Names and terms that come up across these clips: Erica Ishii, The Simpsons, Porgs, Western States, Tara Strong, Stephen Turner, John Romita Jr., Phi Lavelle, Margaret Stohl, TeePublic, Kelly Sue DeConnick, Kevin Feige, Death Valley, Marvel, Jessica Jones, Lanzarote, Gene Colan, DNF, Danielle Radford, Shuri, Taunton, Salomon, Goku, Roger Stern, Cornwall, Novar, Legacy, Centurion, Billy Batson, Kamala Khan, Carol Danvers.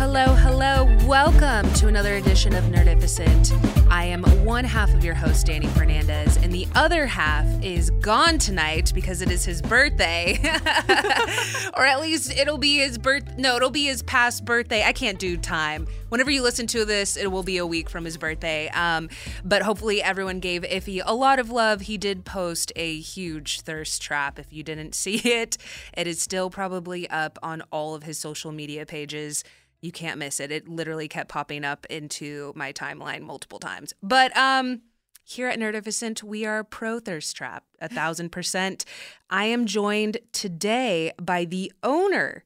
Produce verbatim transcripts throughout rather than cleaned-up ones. Hello, hello. Welcome to another edition of Nerdificent. I am one half of your host, Danny Fernandez, and the other half is gone tonight because it is his birthday. Or at least it'll be his birth. No, it'll be his past birthday. I can't do time. Whenever you listen to this, it will be a week from his birthday. Um, but hopefully everyone gave Ify a lot of love. He did post a huge thirst trap. If you didn't see it, it is still probably up on all of his social media pages. You can't miss it. It literally kept popping up into my timeline multiple times. But um, here at Nerdificent, we are pro thirst trap, a thousand percent. I am joined today by the owner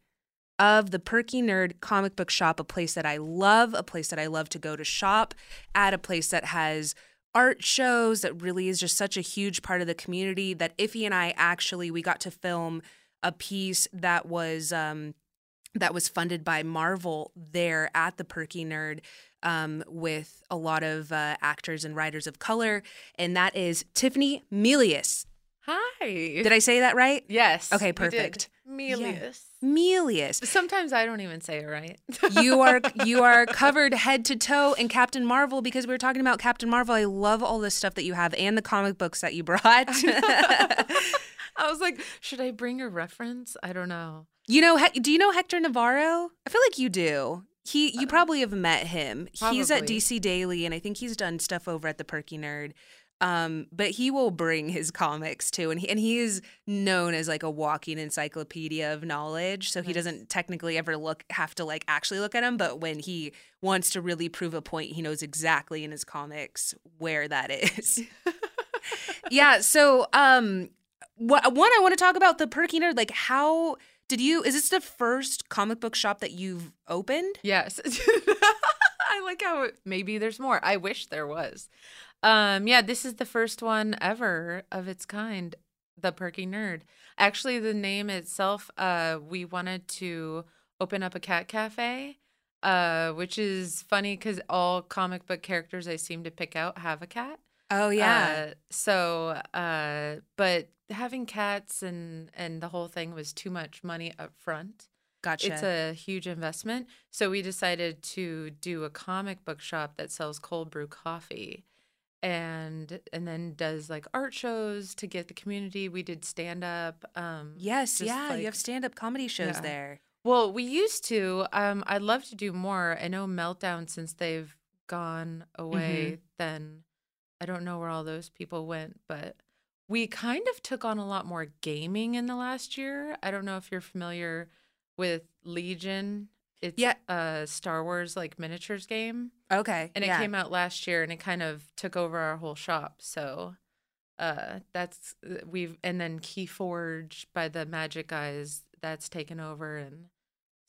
of the Perky Nerd comic book shop, a place that I love, a place that I love to go to shop at, a place that has art shows that really is just such a huge part of the community that Ify and I actually, we got to film a piece that was um, that was funded by Marvel there at the Perky Nerd um, with a lot of uh, actors and writers of color. And that is Tiffany Melius. Hi. Did I say that right? Yes. Okay, perfect. Melius. Yeah. Melius. Sometimes I don't even say it right. You are you are covered head to toe in Captain Marvel, because we were talking about Captain Marvel. I love all this stuff that you have and the comic books that you brought. I was like, should I bring a reference? I don't know. You know, do you know Hector Navarro? I feel like you do. He, you probably have met him. Probably. He's at D C Daily, and I think he's done stuff over at the Perky Nerd. Um, but he will bring his comics too, and he and he is known as like a walking encyclopedia of knowledge. So nice. He doesn't technically ever look have to like actually look at them, but when he wants to really prove a point, he knows exactly in his comics where that is. Yeah. So, um, what one I want to talk about the Perky Nerd, like how. Did you, is this the first comic book shop that you've opened? Yes. I like how it, maybe there's more. I wish there was. Um, yeah, this is the first one ever of its kind, the Perky Nerd. Actually, the name itself, uh, we wanted to open up a cat cafe, uh, which is funny because all comic book characters I seem to pick out have a cat. Oh, yeah. Uh, so, uh, but having cats and, and the whole thing was too much money up front. Gotcha. It's a huge investment. So we decided to do a comic book shop that sells cold brew coffee and and then does like art shows to get the community. We did stand-up. Um, yes, yeah. Like, you have stand-up comedy shows yeah. there. Well, we used to. Um, I'd love to do more. I know Meltdown, since they've gone away, mm-hmm. then I don't know where all those people went, but we kind of took on a lot more gaming in the last year. I don't know if you're familiar with Legion. It's yeah. a Star Wars like miniatures game. Okay. And it yeah. came out last year and it kind of took over our whole shop. So uh, that's we've and then Keyforge by the Magic Guys, that's taken over, and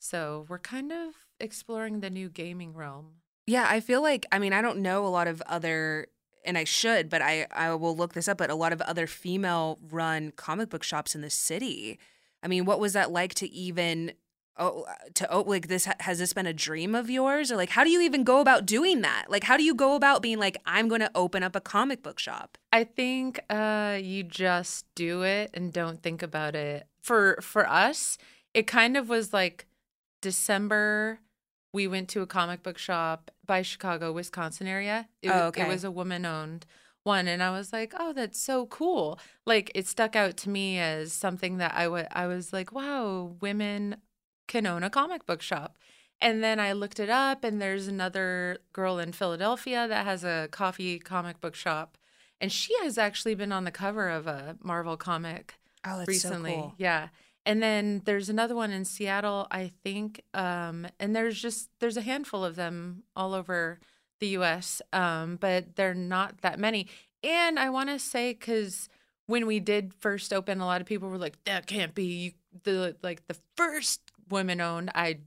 so we're kind of exploring the new gaming realm. Yeah, I feel like I mean, I don't know a lot of other and I should, but I, I will look this up, but a lot of other female-run comic book shops in the city. I mean, what was that like to even, oh, to, oh, like this, has this been a dream of yours? Or like, how do you even go about doing that? Like, how do you go about being like, I'm going to open up a comic book shop? I think uh, you just do it and don't think about it. For, for us, it kind of was like December, we went to a comic book shop by Chicago, Wisconsin area. It, oh, okay. It was a woman-owned one, and I was like, oh, that's so cool. Like, it stuck out to me as something that I, w- I was like, wow, women can own a comic book shop. And then I looked it up, and there's another girl in Philadelphia that has a coffee comic book shop, and she has actually been on the cover of a Marvel comic oh, that's recently. So cool. Yeah. And then there's another one in Seattle, I think, um, and there's just there's a handful of them all over the U S, um, but they're not that many. And I want to say, because when we did first open, a lot of people were like, "That can't be the like the first women-owned." I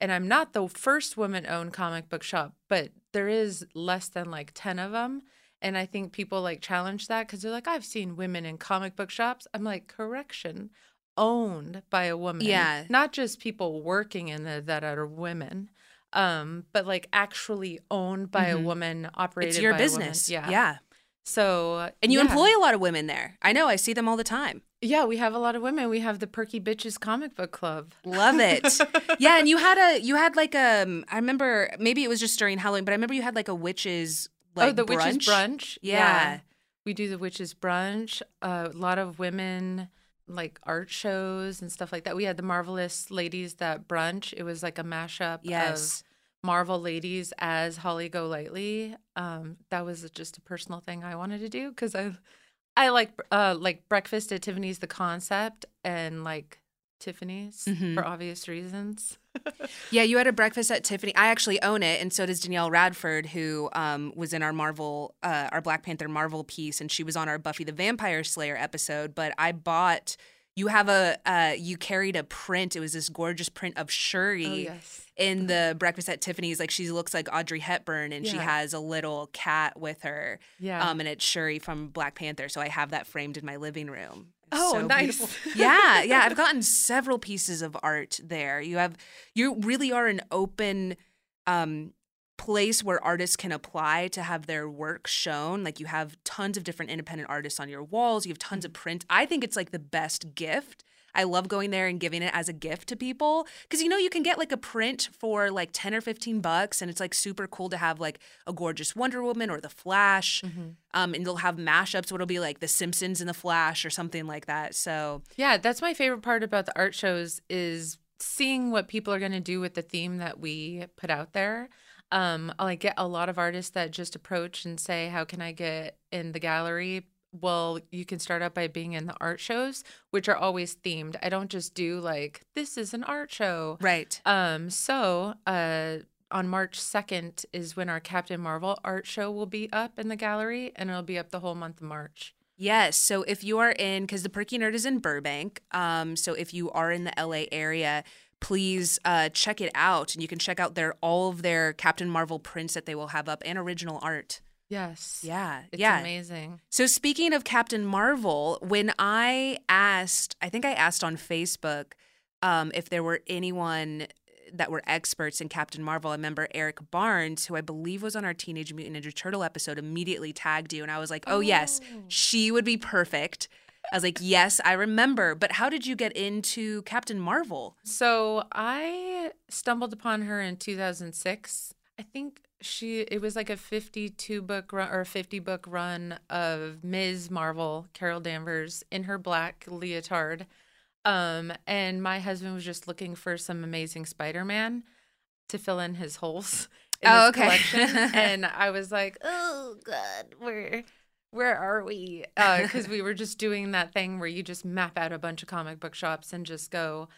and I'm not the first women-owned comic book shop, but there is less than like ten of them. And I think people like challenge that because they're like, "I've seen women in comic book shops." I'm like, correction. Owned by a woman, yeah, not just people working in there that are women, um, but like actually owned by mm-hmm. a woman, operated. It's your by business, a woman. Yeah, yeah. So and you yeah. employ a lot of women there. I know, I see them all the time. Yeah, we have a lot of women. We have the Perky Bitches Comic Book Club. Love it. Yeah, and you had a you had like a I remember maybe it was just during Halloween, but I remember you had like a witches like oh the brunch. witches brunch. Yeah. yeah, we do the witches brunch. Uh, a lot of women. Like art shows and stuff like that. We had the Marvelous Ladies that brunch. It was like a mashup yes. of Marvel ladies as Holly Golightly. Um, that was just a personal thing I wanted to do because I, I like uh, like breakfast at Tiffany's, the concept, and like Tiffany's mm-hmm. for obvious reasons. Yeah, you had a breakfast at Tiffany. I actually own it, and so does Danielle Radford, who um, was in our Marvel, uh, our Black Panther Marvel piece, and she was on our Buffy the Vampire Slayer episode. But I bought. You have a. Uh, you carried a print. It was this gorgeous print of Shuri oh, yes. in the breakfast at Tiffany's. Like she looks like Audrey Hepburn, and yeah. she has a little cat with her. Yeah. Um, and it's Shuri from Black Panther. So I have that framed in my living room. Oh, so nice. Beautiful. Yeah, yeah. I've gotten several pieces of art there. You have, you really are an open um, place where artists can apply to have their work shown. Like you have tons of different independent artists on your walls. You have tons of print. I think it's like the best gift. I love going there and giving it as a gift to people because, you know, you can get like a print for like ten or fifteen bucks and it's like super cool to have like a gorgeous Wonder Woman or The Flash mm-hmm. um, and they'll have mashups. What'll be like The Simpsons and The Flash or something like that. So, yeah, that's my favorite part about the art shows is seeing what people are going to do with the theme that we put out there. Um, I get a lot of artists that just approach and say, how can I get in the gallery? Well, you can start out by being in the art shows, which are always themed. I don't just do like, this is an art show. Right. Um. So uh, on March second is when our Captain Marvel art show will be up in the gallery, and it'll be up the whole month of March. Yes. So if you are in, because the Perky Nerd is in Burbank, um, so if you are in the L A area, please uh, check it out. And you can check out their all of their Captain Marvel prints that they will have up and original art. Yes. Yeah. It's yeah. amazing. So speaking of Captain Marvel, when I asked, I think I asked on Facebook um, if there were anyone that were experts in Captain Marvel, I remember Eric Barnes, who I believe was on our Teenage Mutant Ninja Turtle episode, immediately tagged you. And I was like, oh, oh. yes, she would be perfect. I was like, yes, I remember. But how did you get into Captain Marvel? So I stumbled upon her in two thousand six. I think she it was like a fifty-two book run or fifty book run of Miz Marvel, Carol Danvers in her black leotard. Um, and my husband was just looking for some amazing Spider-Man to fill in his holes in oh, his okay. collection. And I was like, "Oh God, where where are we?" Uh, cuz we were just doing that thing where you just map out a bunch of comic book shops and just go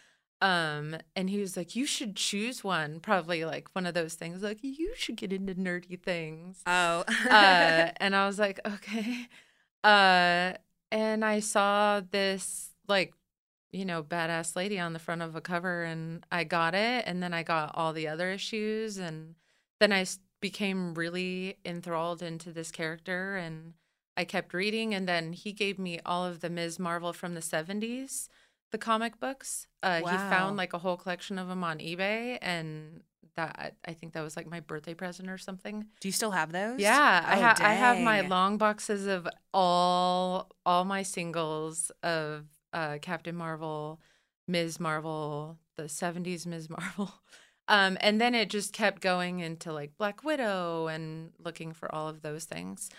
Um, and he was like, you should choose one, probably like one of those things, like you should get into nerdy things. Oh. uh, and I was like, okay. Uh, and I saw this like, you know, badass lady on the front of a cover and I got it. And then I got all the other issues. And then I became really enthralled into this character, and I kept reading. And then he gave me all of the Miz Marvel from the seventies, the comic books. Uh, wow. He found like a whole collection of them on eBay, and that I think that was like my birthday present or something. Do you still have those? Yeah, oh, I, ha- I have my long boxes of all all my singles of uh, Captain Marvel, Miz Marvel, the seventies Miz Marvel. Um, and then it just kept going into like Black Widow and looking for all of those things.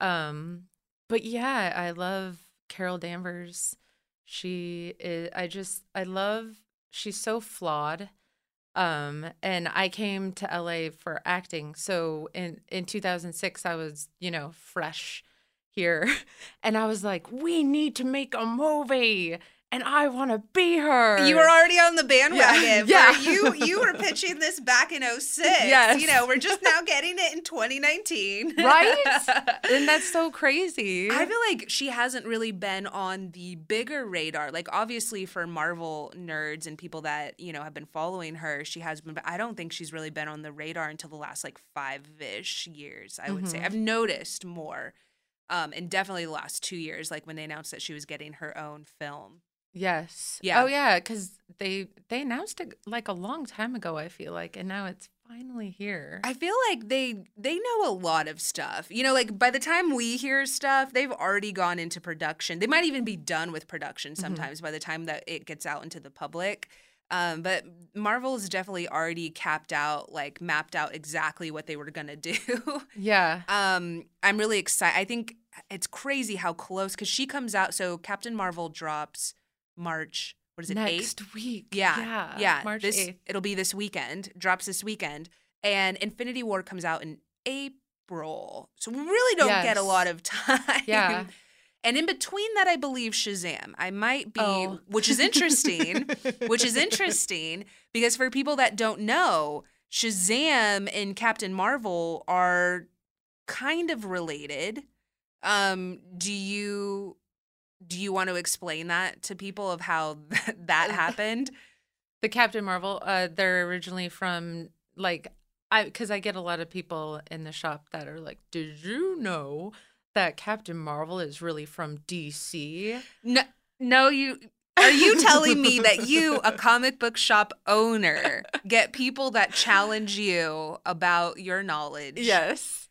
Um, but yeah, I love Carol Danvers. She is, I just, I love, she's so flawed. Um, and I came to L A for acting. So in, in two thousand six, I was, you know, fresh here. And I was like, we need to make a movie. And I want to be her. You were already on the bandwagon. Yeah. yeah. You you were pitching this back in oh six. Yes. You know, we're just now getting it in twenty nineteen. Right? And that's so crazy. I feel like she hasn't really been on the bigger radar. Like, obviously, for Marvel nerds and people that, you know, have been following her, she has been. But I don't think she's really been on the radar until the last, like, five-ish years, I would mm-hmm. say. I've noticed more. Um, and definitely the last two years, like, when they announced that she was getting her own film. Yes. Yeah. Oh, yeah, because they they announced it, like, a long time ago, I feel like, and now it's finally here. I feel like they they know a lot of stuff. You know, like, by the time we hear stuff, they've already gone into production. They might even be done with production sometimes mm-hmm. by the time that it gets out into the public. Um, but Marvel's definitely already capped out, like, mapped out exactly what they were going to do. Yeah. Um, I'm really excited. I think it's crazy how close, because she comes out, so Captain Marvel drops... March, what is it, next eighth? Week. Yeah. Yeah. yeah. March this, eighth. It'll be this weekend, drops this weekend. And Infinity War comes out in April. So we really don't yes. get a lot of time. Yeah. And in between that, I believe Shazam. I might be, oh. which is interesting, which is interesting because for people that don't know, Shazam and Captain Marvel are kind of related. Um, do you... Do you want to explain that to people of how th- that happened? The Captain Marvel, uh, they're originally from, like, I because I get a lot of people in the shop that are like, did you know that Captain Marvel is really from D C? No, no you... Are you telling me that you, a comic book shop owner, get people that challenge you about your knowledge? Yes.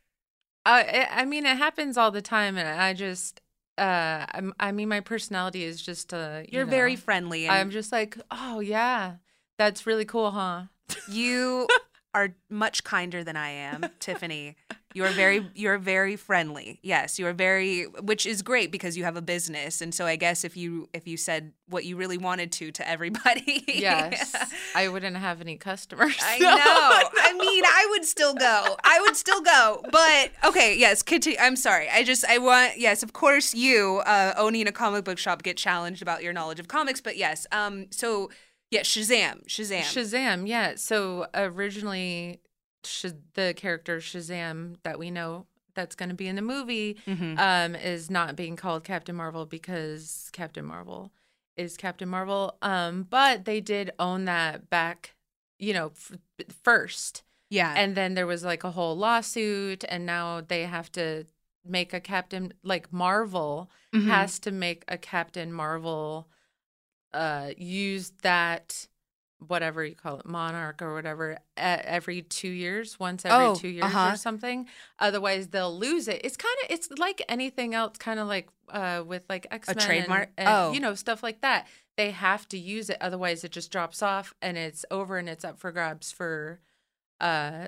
Uh, it, I mean, it happens all the time, and I just... Uh, I'm, I mean, my personality is just uh, you You're know, very friendly. And I'm just like, oh yeah, that's really cool, huh? You are much kinder than I am, Tiffany. You are very, you're very friendly. Yes, you are very, which is great because you have a business, and so I guess if you if you said what you really wanted to to everybody, yes, yeah. I wouldn't have any customers. I know. No. I mean, I would still go. I would still go. But okay, yes, continue. I'm sorry. I just I want yes, of course you uh, owning a comic book shop get challenged about your knowledge of comics, but yes, um, so yeah, Shazam, Shazam, Shazam. Yeah. So originally. The character Shazam that we know that's going to be in the movie mm-hmm. um, is not being called Captain Marvel because Captain Marvel is Captain Marvel. Um, but they did own that back, you know, f- first. Yeah. And then there was like a whole lawsuit, and now they have to make a Captain, like Marvel mm-hmm. has to make a Captain Marvel uh, use that. Whatever you call it, monarch or whatever, every two years, once every oh, two years uh-huh. or something. Otherwise, they'll lose it. It's kind of, it's like anything else, kind of like uh, with like X-Men. A trademark? And, and, oh. You know, stuff like that. They have to use it. Otherwise, it just drops off and it's over and it's up for grabs for uh,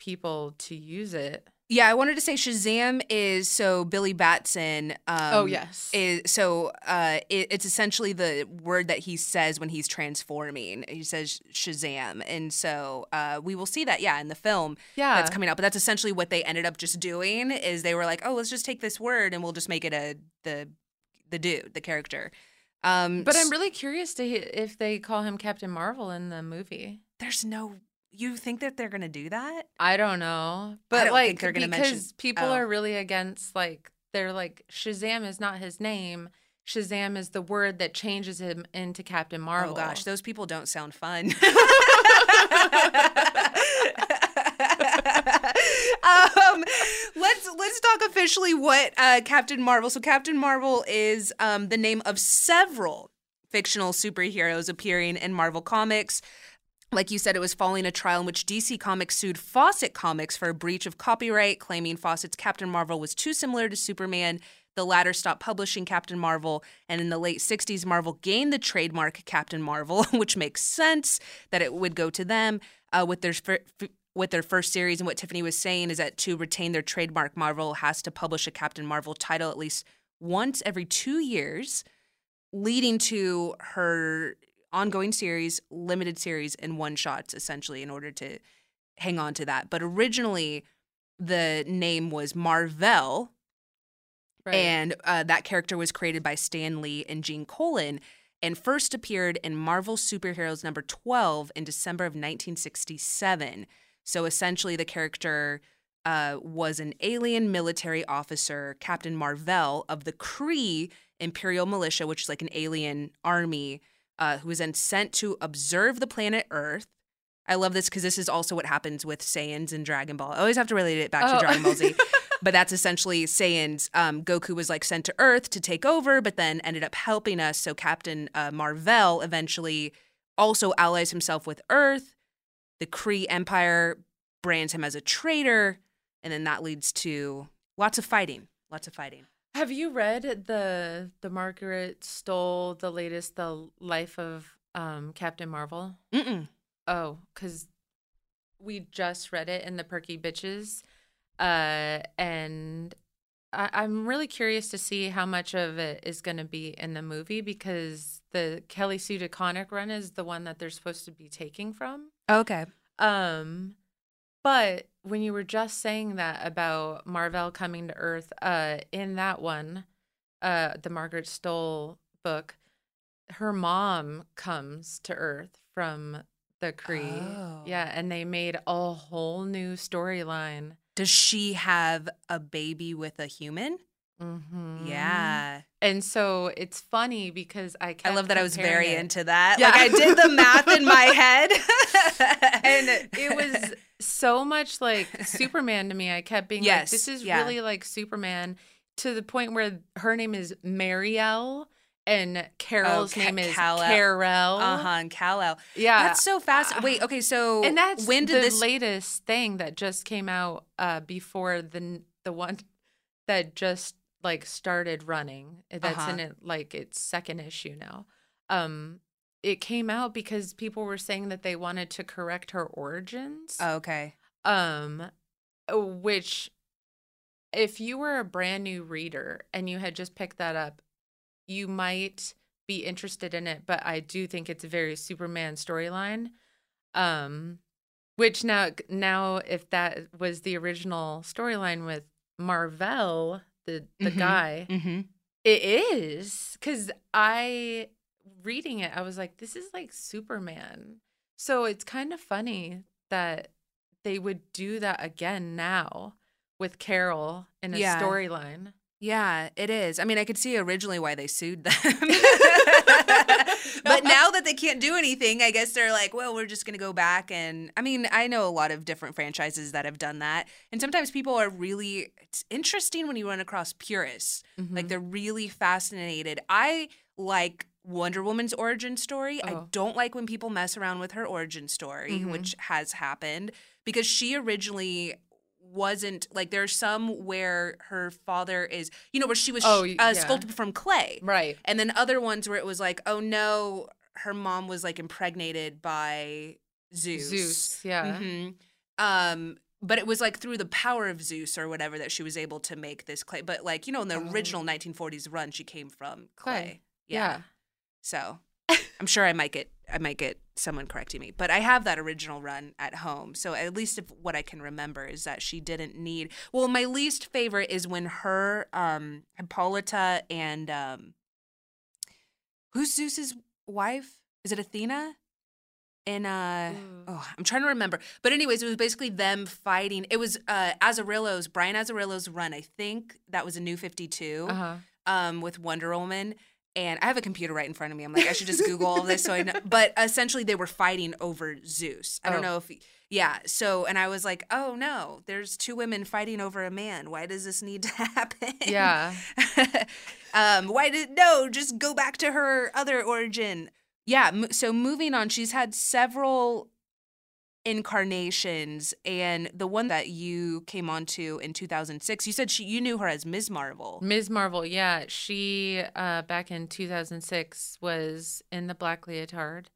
people to use it. Yeah, I wanted to say Shazam is so Billy Batson. Um, oh yes, is so uh, it, it's essentially the word that he says when he's transforming. He says Shazam, and so uh, we will see that. Yeah, in the film yeah. that's coming out. But that's essentially what they ended up just doing is they were like, oh, let's just take this word and we'll just make it a the the dude, the character. Um, but I'm really curious to hear if they call him Captain Marvel in the movie. There's no. You think that they're going to do that? I don't know. But I don't like, think they're going to mention. Because people oh. are really against, like, they're like, Shazam is not his name. Shazam is the word that changes him into Captain Marvel. Oh, gosh. Those people don't sound fun. Um, let's let's talk officially what uh, Captain Marvel. So Captain Marvel is um, the name of several fictional superheroes appearing in Marvel Comics. Like you said, it was following a trial in which D C Comics sued Fawcett Comics for a breach of copyright, claiming Fawcett's Captain Marvel was too similar to Superman. The latter stopped publishing Captain Marvel, and in the late sixties, Marvel gained the trademark Captain Marvel, which makes sense that it would go to them uh, with their fir- with their first series. And what Tiffany was saying is that to retain their trademark, Marvel has to publish a Captain Marvel title at least once every two years, leading to her ongoing series, limited series, and one-shots, essentially, in order to hang on to that. But originally, the name was Mar-Vell, right. and uh, that character was created by Stan Lee and Gene Colan, and first appeared in Marvel Superheroes number twelve in December of nineteen sixty-seven. So essentially, the character uh, was an alien military officer, Captain Mar-Vell, of the Kree Imperial Militia, which is like an alien army, Uh, who was then sent to observe the planet Earth. I love this because this is also what happens with Saiyans in Dragon Ball. I always have to relate it back oh. to Dragon Ball Z. But that's essentially Saiyans. Um, Goku was like sent to Earth to take over, but then ended up helping us. So Captain uh, Mar-Vell eventually also allies himself with Earth. The Kree Empire brands him as a traitor. And then that leads to lots of fighting. Lots of fighting. Have you read the the Margaret Stohl, the latest, The Life of um, Captain Marvel? Mm-mm. Oh, because we just read it in the Perky Bitches. Uh, and I- I'm really curious to see how much of it is going to be in the movie, because the Kelly Sue DeConnick run is the one that they're supposed to be taking from. Okay. Um, but... When you were just saying that about Mar-Vell coming to Earth, uh, in that one, uh, the Margaret Stohl book, her mom comes to Earth from the Kree. Oh. Yeah, and they made a whole new storyline. Does she have a baby with a human? Mm-hmm. Yeah. And so it's funny because I kept I love that I was very it. into that. Yeah. Like I did the math in my head. And it was so much like Superman to me. I kept being yes. like, this is yeah. really like Superman, to the point where her name is Marielle and Carol's oh, Ka- name is Kal-El. Carol. Uh-huh, and Kal-El. Yeah. That's so fast. Uh, Wait, okay, so and that's when did the this... latest thing that just came out uh, before the the one that just like started running. That's uh-huh. in it, like its second issue now. Um, it came out because people were saying that they wanted to correct her origins. Oh, okay. Um, which, if you were a brand new reader and you had just picked that up, you might be interested in it. But I do think it's a very Superman storyline. Um, which now, now if that was the original storyline with Mar-Vell, the the mm-hmm. guy, mm-hmm. it is, because I reading it, I was like, this is like Superman. So it's kind of funny that they would do that again now with Carol in a yeah. storyline. Yeah, it is. I mean, I could see originally why they sued them. But now that they can't do anything, I guess they're like, well, we're just going to go back. And I mean, I know a lot of different franchises that have done that. And sometimes people are really, it's interesting when you run across purists. Mm-hmm. Like they're really fascinated. I like Wonder Woman's origin story. Oh. I don't like when people mess around with her origin story, mm-hmm. which has happened, because she originally wasn't, like, there's some where her father is, you know, where she was oh, uh, yeah. sculpted from clay. Right. And then other ones where it was like, oh, no, her mom was, like, impregnated by Zeus. Zeus, yeah. Mm-hmm. Um, but it was, like, through the power of Zeus or whatever that she was able to make this clay. But, like, you know, in the oh. original nineteen forties run, she came from clay. clay. Yeah. yeah. So I'm sure I might get I might get someone correcting me, but I have that original run at home. So at least if what I can remember is that she didn't need. Well, my least favorite is when her um, Hippolyta and um, who's Zeus's wife? Is it Athena? And uh, oh, I'm trying to remember. But anyways, it was basically them fighting. It was uh, Azarillo's Brian Azarillo's run. I think that was a New fifty-two uh-huh. um, with Wonder Woman. And I have a computer right in front of me. I'm like, I should just Google all this so I know. But essentially, they were fighting over Zeus. I oh. don't know if, yeah. So, and I was like, oh no, there's two women fighting over a man. Why does this need to happen? Yeah. um, why did, no, just go back to her other origin. Yeah. So moving on, she's had several incarnations. And the one that you came onto in two thousand six, you said she, you knew her as Miz Marvel. Miz Marvel, yeah. She, uh, back in two thousand six, was in the black leotard.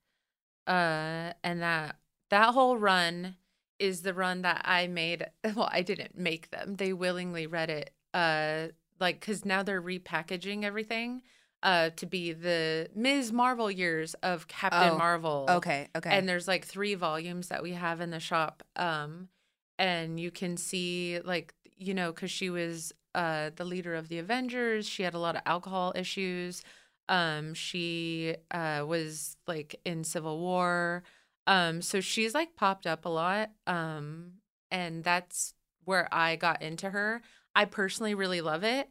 Uh, and that that whole run is the run that I made. Well, I didn't make them. They willingly read it. Uh, like, because now they're repackaging everything. Uh, to be the Miz Marvel years of Captain oh, Marvel. Okay, okay. And there's like three volumes that we have in the shop. Um, and you can see like, you know, because she was uh, the leader of the Avengers. She had a lot of alcohol issues. Um, she uh, was like in Civil War. Um, so she's like popped up a lot. Um, and that's where I got into her. I personally really love it.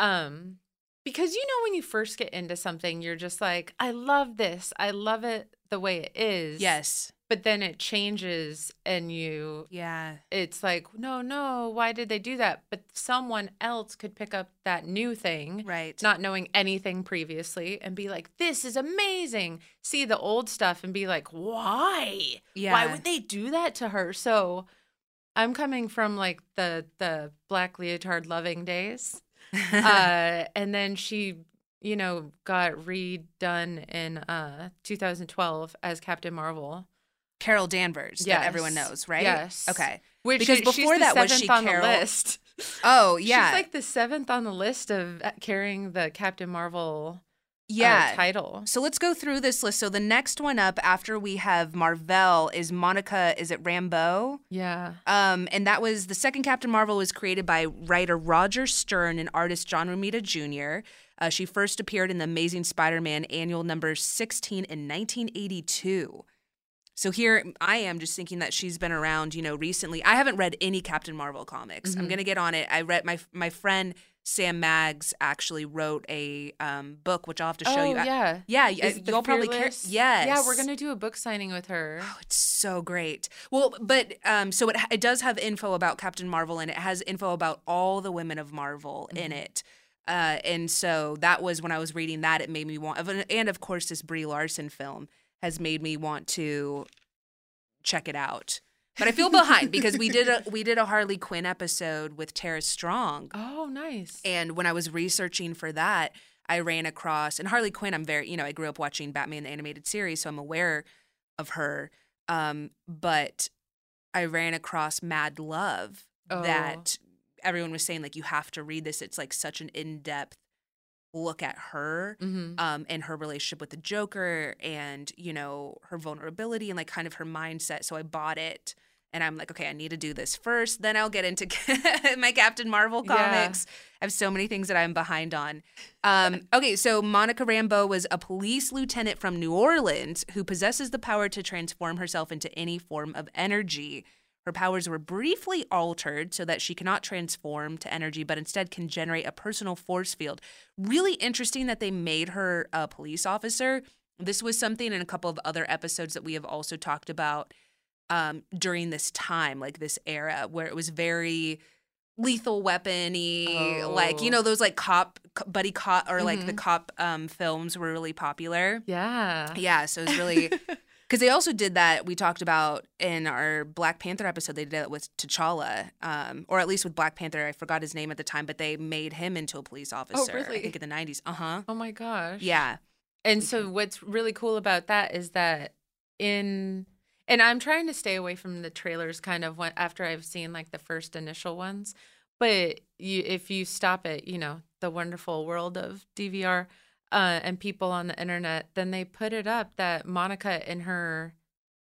Um Because, you know, when you first get into something, you're just like, I love this. I love it the way it is. Yes. But then it changes and you. Yeah. It's like, no, no. Why did they do that? But someone else could pick up that new thing. Right. Not knowing anything previously and be like, this is amazing. See the old stuff and be like, why? Yeah. Why would they do that to her? So I'm coming from like the the black leotard loving days. uh, and then she, you know, got redone in uh, two thousand twelve as Captain Marvel. Carol Danvers, yes. That everyone knows, right? Yes. Okay. Which, because before she's that, was she on Carol? The list. Oh, yeah. She's like the seventh on the list of carrying the Captain Marvel yeah. uh, title. So let's go through this list. So the next one up after we have Mar-Vell is Monica, is it Rambeau? Yeah. Um, and that was the second Captain Marvel was created by writer Roger Stern and artist John Romita Junior Uh, she first appeared in The Amazing Spider-Man annual number sixteen in nineteen eighty-two. So here I am just thinking that she's been around, you know, recently. I haven't read any Captain Marvel comics. Mm-hmm. I'm going to get on it. I read my my friend Sam Maggs actually wrote a um, book, which I'll have to show oh, you. Yeah. Yeah. Is you'll probably care. Yes. Yeah. We're going to do a book signing with her. Oh, it's so great. Well, but um, so it, it does have info about Captain Marvel and it has info about all the women of Marvel mm-hmm. in it. Uh, and so that was when I was reading that, it made me want, and of course, this Brie Larson film has made me want to check it out. But I feel behind because we did a we did a Harley Quinn episode with Tara Strong. Oh, nice. And when I was researching for that, I ran across, and Harley Quinn, I'm very, you know, I grew up watching Batman the Animated Series, so I'm aware of her. Um, but I ran across Mad Love oh. that everyone was saying, like, you have to read this. It's like such an in-depth look at her mm-hmm. um, and her relationship with the Joker and, you know, her vulnerability and like kind of her mindset. So I bought it. And I'm like, okay, I need to do this first. Then I'll get into my Captain Marvel comics. Yeah. I have so many things that I'm behind on. Um, okay, so Monica Rambeau was a police lieutenant from New Orleans who possesses the power to transform herself into any form of energy. Her powers were briefly altered so that she cannot transform to energy, but instead can generate a personal force field. Really interesting that they made her a police officer. This was something in a couple of other episodes that we have also talked about. Um, during this time, like this era where it was very Lethal Weapon-y, oh. like, you know, those like cop, buddy cop, or mm-hmm. like the cop um, films were really popular. Yeah. Yeah. So it's really, because they also did that. We talked about in our Black Panther episode, they did it with T'Challa, um, or at least with Black Panther. I forgot his name at the time, but they made him into a police officer. Oh, really? I think in the nineties. Uh-huh. Oh, my gosh. Yeah. And so what's really cool about that is that in... And I'm trying to stay away from the trailers kind of when, after I've seen, like, the first initial ones. But you, if you stop at, you know, the wonderful world of D V R uh, and people on the internet, then they put it up that Monica in her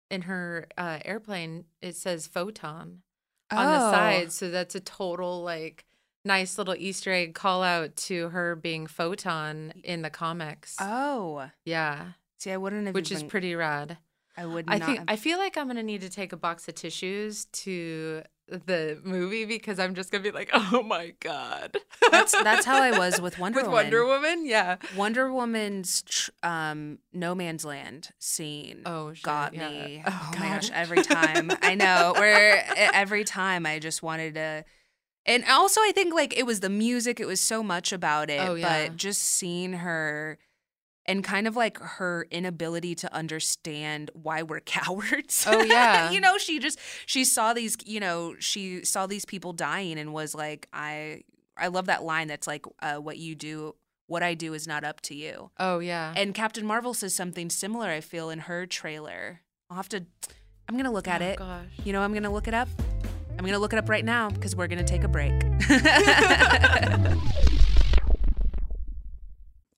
in her uh, airplane, it says Photon oh. on the side. So that's a total, like, nice little Easter egg call out to her being Photon in the comics. Oh. Yeah. See, I wouldn't have Which even... is pretty rad. I would not. I think have... I feel like I'm gonna need to take a box of tissues to the movie because I'm just gonna be like, oh my god. That's that's how I was with Wonder with Woman. With Wonder Woman, yeah. Wonder Woman's tr- um, No Man's Land scene oh, shit, got yeah. me. Oh, oh my gosh, every time. I know. Where every time I just wanted to. And also, I think like it was the music. It was so much about it, oh, yeah. but just seeing her. And kind of like her inability to understand why we're cowards. Oh, yeah. You know, she just, she saw these, you know, she saw these people dying and was like, I, I love that line that's like, uh, what you do, what I do is not up to you. Oh, yeah. And Captain Marvel says something similar, I feel, in her trailer. I'll have to, I'm going to look at oh, it. Gosh. You know, I'm going to look it up. I'm going to look it up right now because we're going to take a break.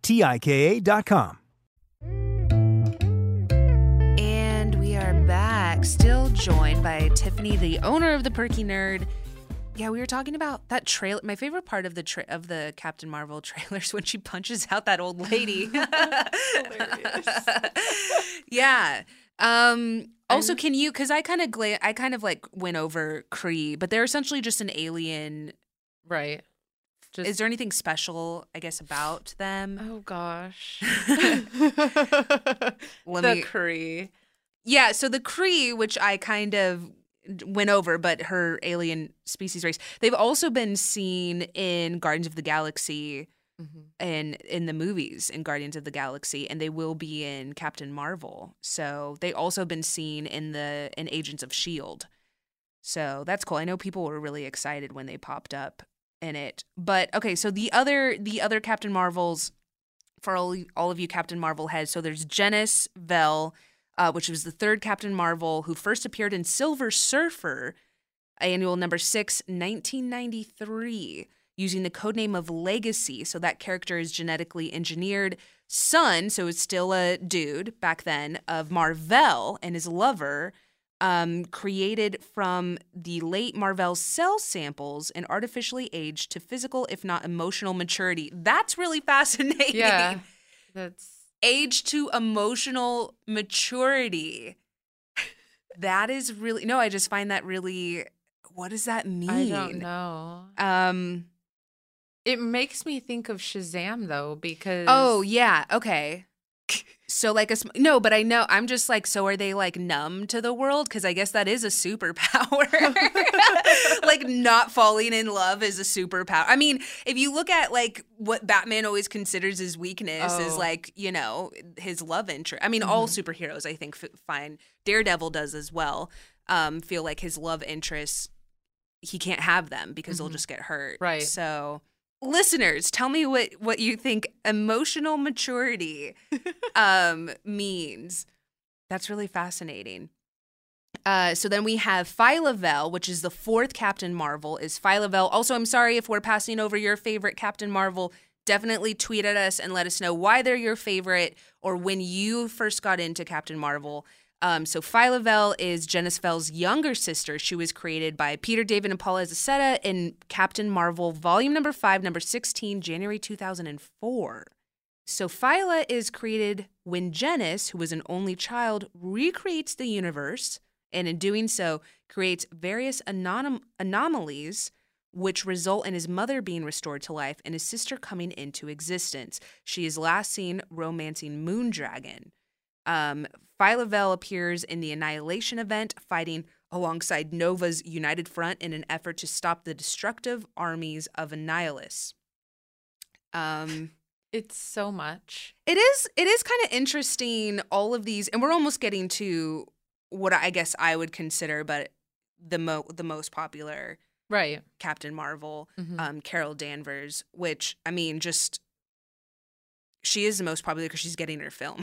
T I K A dot com. And we are back, still joined by Tiffany, the owner of the Perky Nerd. Yeah, we were talking about that trailer. My favorite part of the tra- of the Captain Marvel trailer is when she punches out that old lady. Hilarious. Yeah. Um, also, can you? Because I kind of gla- I kind of like went over Kree, but they're essentially just an alien, right? Just, is there anything special, I guess, about them? Oh, gosh. the me, Kree. Yeah, so the Kree, which I kind of went over, but her alien species race, they've also been seen in Guardians of the Galaxy mm-hmm. and in the movies in Guardians of the Galaxy, and they will be in Captain Marvel. So they also been seen in the in Agents of S H I E L D. So that's cool. I know people were really excited when they popped up in it. But okay, so the other the other Captain Marvels, for all, all of you Captain Marvel heads, so there's Genis Vell, uh, which was the third Captain Marvel, who first appeared in Silver Surfer, annual number six, nineteen ninety-three, using the codename of Legacy. So that character is genetically engineered son, so it's still a dude back then, of Mar-Vell and his lover. Um, created from the late Mar-Vell cell samples and artificially aged to physical, if not emotional, maturity. That's really fascinating. Yeah, that's age to emotional maturity. That is really no. I just find that really. What does that mean? I don't know. Um, it makes me think of Shazam though, because oh yeah, okay. So like a sm- no, but I know I'm just like so. Are they like numb to the world? Because I guess that is a superpower. Like not falling in love is a superpower. I mean, if you look at like what Batman always considers his weakness oh. is like you know his love interest. I mean, mm-hmm. all superheroes I think f- find Daredevil does as well. Um, feel like his love interest he can't have them because mm-hmm. they'll just get hurt. Right. So listeners, tell me what, what you think emotional maturity um, means. That's really fascinating. Uh, so then we have Phi Lavelle, which is the fourth Captain Marvel, is Phi Lavelle. Also, I'm sorry if we're passing over your favorite Captain Marvel. Definitely tweet at us and let us know why they're your favorite or when you first got into Captain Marvel. Um, so Phi Lavelle is Jennis Fell's younger sister. She was created by Peter, David, and Paula Azaceta in Captain Marvel, volume number five, number sixteen, January two thousand four. So Phyla is created when Jennis, who was an only child, recreates the universe, and in doing so, creates various anom- anomalies which result in his mother being restored to life and his sister coming into existence. She is last seen romancing Moondragon. Um, Phi Lavelle appears in the Annihilation event, fighting alongside Nova's United Front in an effort to stop the destructive armies of Annihilus. Um... It's so much. It is. It is kind of interesting, all of these. And we're almost getting to what I guess I would consider but the, mo- the most popular right. Captain Marvel, mm-hmm. um, Carol Danvers, which, I mean, just she is the most popular because she's getting her film.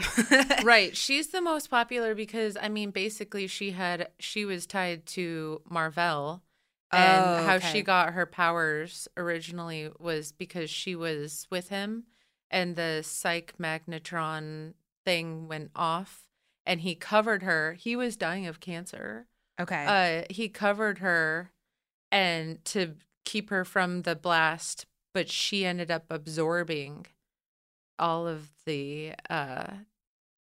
Right. She's the most popular because, I mean, basically she had she was tied to Mar-Vell. And oh, okay. how she got her powers originally was because she was with him. And the psych magnetron thing went off, and he covered her. He was dying of cancer. Okay. Uh, he covered her and to keep her from the blast, but she ended up absorbing all of the uh,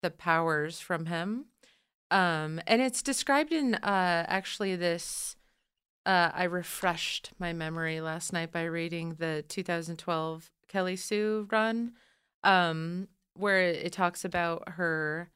the powers from him. Um, and it's described in uh, actually this. Uh, I refreshed my memory last night by reading the two thousand twelve Kelly Sue run, um, where it talks about her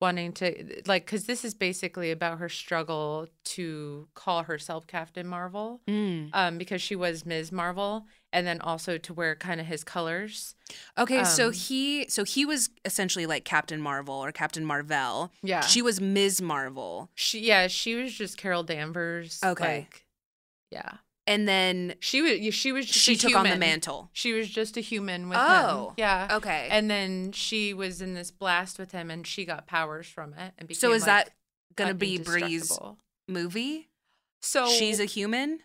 wanting to, like, because this is basically about her struggle to call herself Captain Marvel, mm. um, because she was Miz Marvel, and then also to wear kind of his colors. Okay, um, so he, so he was essentially like Captain Marvel or Captain Mar-Vell. Yeah, she was Miz Marvel. She, yeah, she was just Carol Danvers. Okay, like, yeah. And then she was she was just she a took human. on the mantle. She was just a human with oh, him. Yeah. Okay. And then she was in this blast with him, and she got powers from it. And became so is like that gonna be Brie's movie? So she's a human.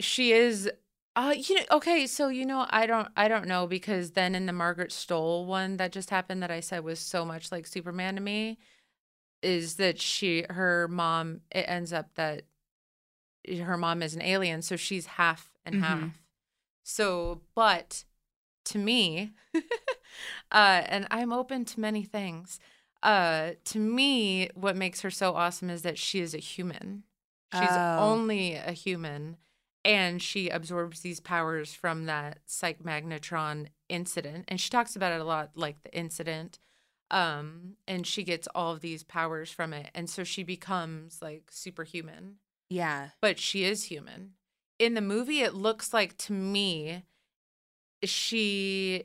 She is. Uh, you know. Okay. So you know, I don't. I don't know because then in the Margaret Stohl one that just happened that I said was so much like Superman to me, is that she her mom. It ends up that. Her mom is an alien, so she's half and mm-hmm. half. So, but to me, uh, and I'm open to many things, uh, to me, what makes her so awesome is that she is a human. She's oh. only a human, and she absorbs these powers from that psych magnetron incident. And she talks about it a lot, like the incident, um, and she gets all of these powers from it. And so she becomes, like, superhuman. Yeah. But she is human. In the movie, it looks like, to me, she,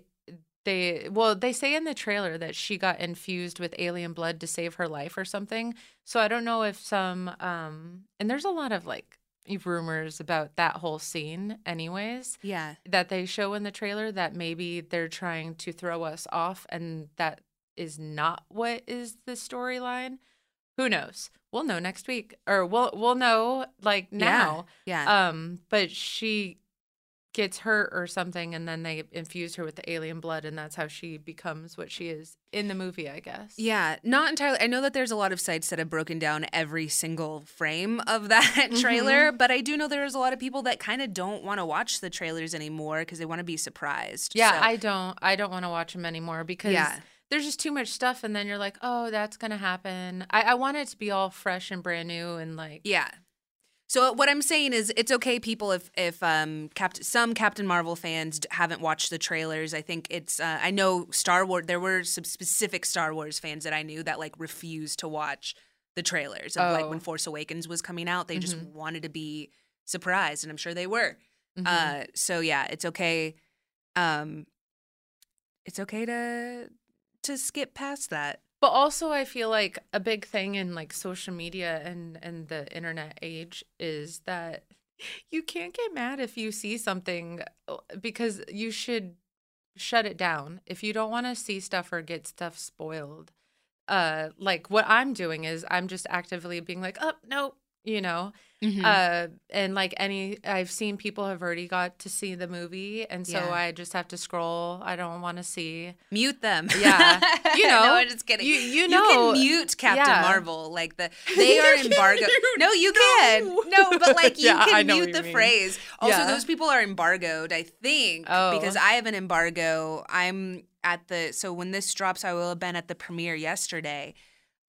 they, well, they say in the trailer that she got infused with alien blood to save her life or something. So I don't know if some, um, and there's a lot of, like, rumors about that whole scene anyways. Yeah. That they show in the trailer that maybe they're trying to throw us off and that is not what is the storyline. Who knows? We'll know next week, or we'll we'll know like now. Yeah, yeah. Um. But she gets hurt or something, and then they infuse her with the alien blood, and that's how she becomes what she is in the movie, I guess. Yeah, not entirely. I know that there's a lot of sites that have broken down every single frame of that trailer, mm-hmm. but I do know there's a lot of people that kind of don't want to watch the trailers anymore because they want to be surprised. Yeah, so. I don't. I don't want to watch them anymore because. Yeah. There's just too much stuff, and then you're like, oh, that's going to happen. I-, I want it to be all fresh and brand new and, like... Yeah. So what I'm saying is it's okay, people, if if um Cap- some Captain Marvel fans haven't watched the trailers. I think it's... Uh, I know Star Wars... There were some specific Star Wars fans that I knew that, like, refused to watch the trailers. Of, oh. Like, when Force Awakens was coming out, they mm-hmm. just wanted to be surprised, and I'm sure they were. Mm-hmm. Uh, so, yeah, it's okay. Um, it's okay to... to skip past that. But also I feel like a big thing in like social media and, and the internet age is that You can't get mad if you see something, because you should shut it down. If you don't want to see stuff or get stuff spoiled, uh, like what I'm doing is I'm just actively being like, oh, no, you know, mm-hmm. uh, and like any I've seen people have already got to see the movie. And so yeah. I just have to scroll. I don't want to see. Mute them. Yeah. You know, no, I'm just kidding. You, you know, you can mute Captain yeah. Marvel. Like the they are embargoed. No, you no. can. No, but like you yeah, can mute the mean. Phrase. Also, yeah. those people are embargoed, I think, oh. because I have an embargo. I'm at the so when this drops, I will have been at the premiere yesterday.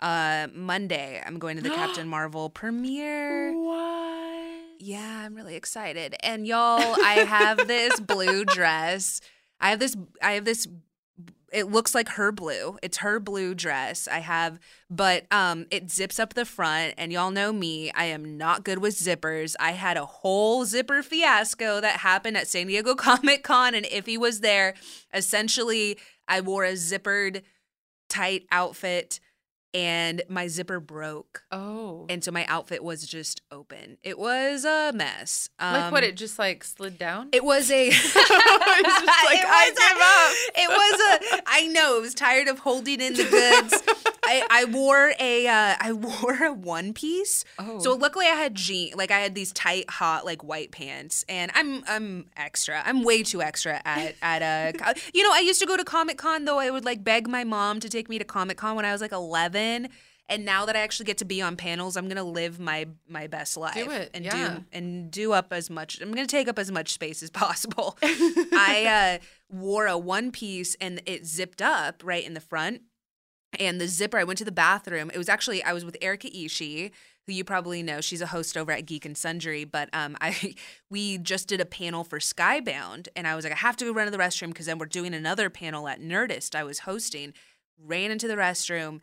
Uh, Monday, I'm going to the Captain Marvel premiere. What? Yeah, I'm really excited. And y'all, I have this blue dress. I have this, I have this, it looks like her blue. It's her blue dress. I have, but um, it zips up the front. And y'all know me, I am not good with zippers. I had a whole zipper fiasco that happened at San Diego Comic-Con, and Ify was there. Essentially, I wore a zippered, tight outfit. And my zipper broke. Oh. And so my outfit was just open. It was a mess. Um, like what? It just like slid down? It was a. It's just like, I give up. It was a. I know. I was tired of holding in the goods. I, I wore a. Uh, I wore a one piece. Oh. So luckily I had jeans. Like I had these tight, hot, like white pants. And I'm I'm extra. I'm way too extra at at a. You know, I used to go to Comic-Con though. I would like beg my mom to take me to Comic-Con when I was like eleven. And now that I actually get to be on panels, I'm gonna live my my best life do it, and yeah. do and do up as much. I'm gonna take up as much space as possible. I uh, wore a one piece and it zipped up right in the front, and the zipper. I went to the bathroom. It was actually I was with Erica Ishii, who you probably know. She's a host over at Geek and Sundry. But um, I we just did a panel for Skybound, and I was like, I have to go run to the restroom because then we're doing another panel at Nerdist. I was hosting, ran into the restroom.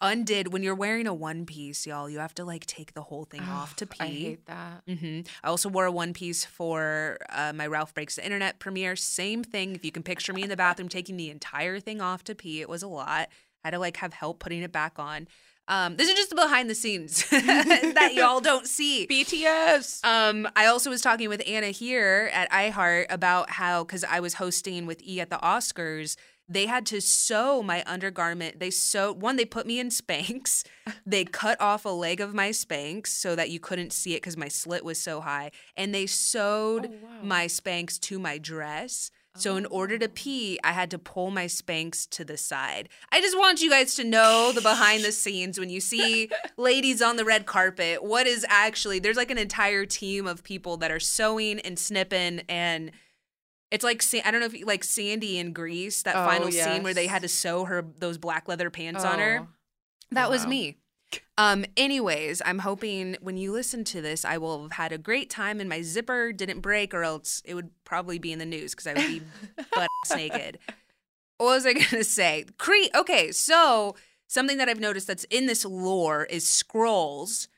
Undid. When you're wearing a one piece, y'all, you have to like take the whole thing oh, off to pee. I hate that. Mm-hmm. I also wore a one piece for uh, my Ralph Breaks the Internet premiere. Same thing. If you can picture me in the bathroom taking the entire thing off to pee, it was a lot. I had to like have help putting it back on. Um, this is just the behind the scenes that y'all don't see. B T S. Um, I also was talking with Anna here at iHeart about how, because I was hosting with E at the Oscars. They had to sew my undergarment. They sewed, one, they put me in Spanx. They cut off a leg of my Spanx so that you couldn't see it because my slit was so high. And they sewed oh, wow. my Spanx to my dress. Oh. So in order to pee, I had to pull my Spanx to the side. I just want you guys to know the behind the scenes when you see ladies on the red carpet, what is actually, there's like an entire team of people that are sewing and snipping and... It's like, I don't know if you, like Sandy in Grease, that oh, final yes. scene where they had to sew her those black leather pants oh. on her. That oh, was wow. me. Um. Anyways, I'm hoping when you listen to this, I will have had a great time and my zipper didn't break, or else it would probably be in the news because I would be butt naked. What was I going to say? Cree. Okay, so something that I've noticed that's in this lore is Skrulls.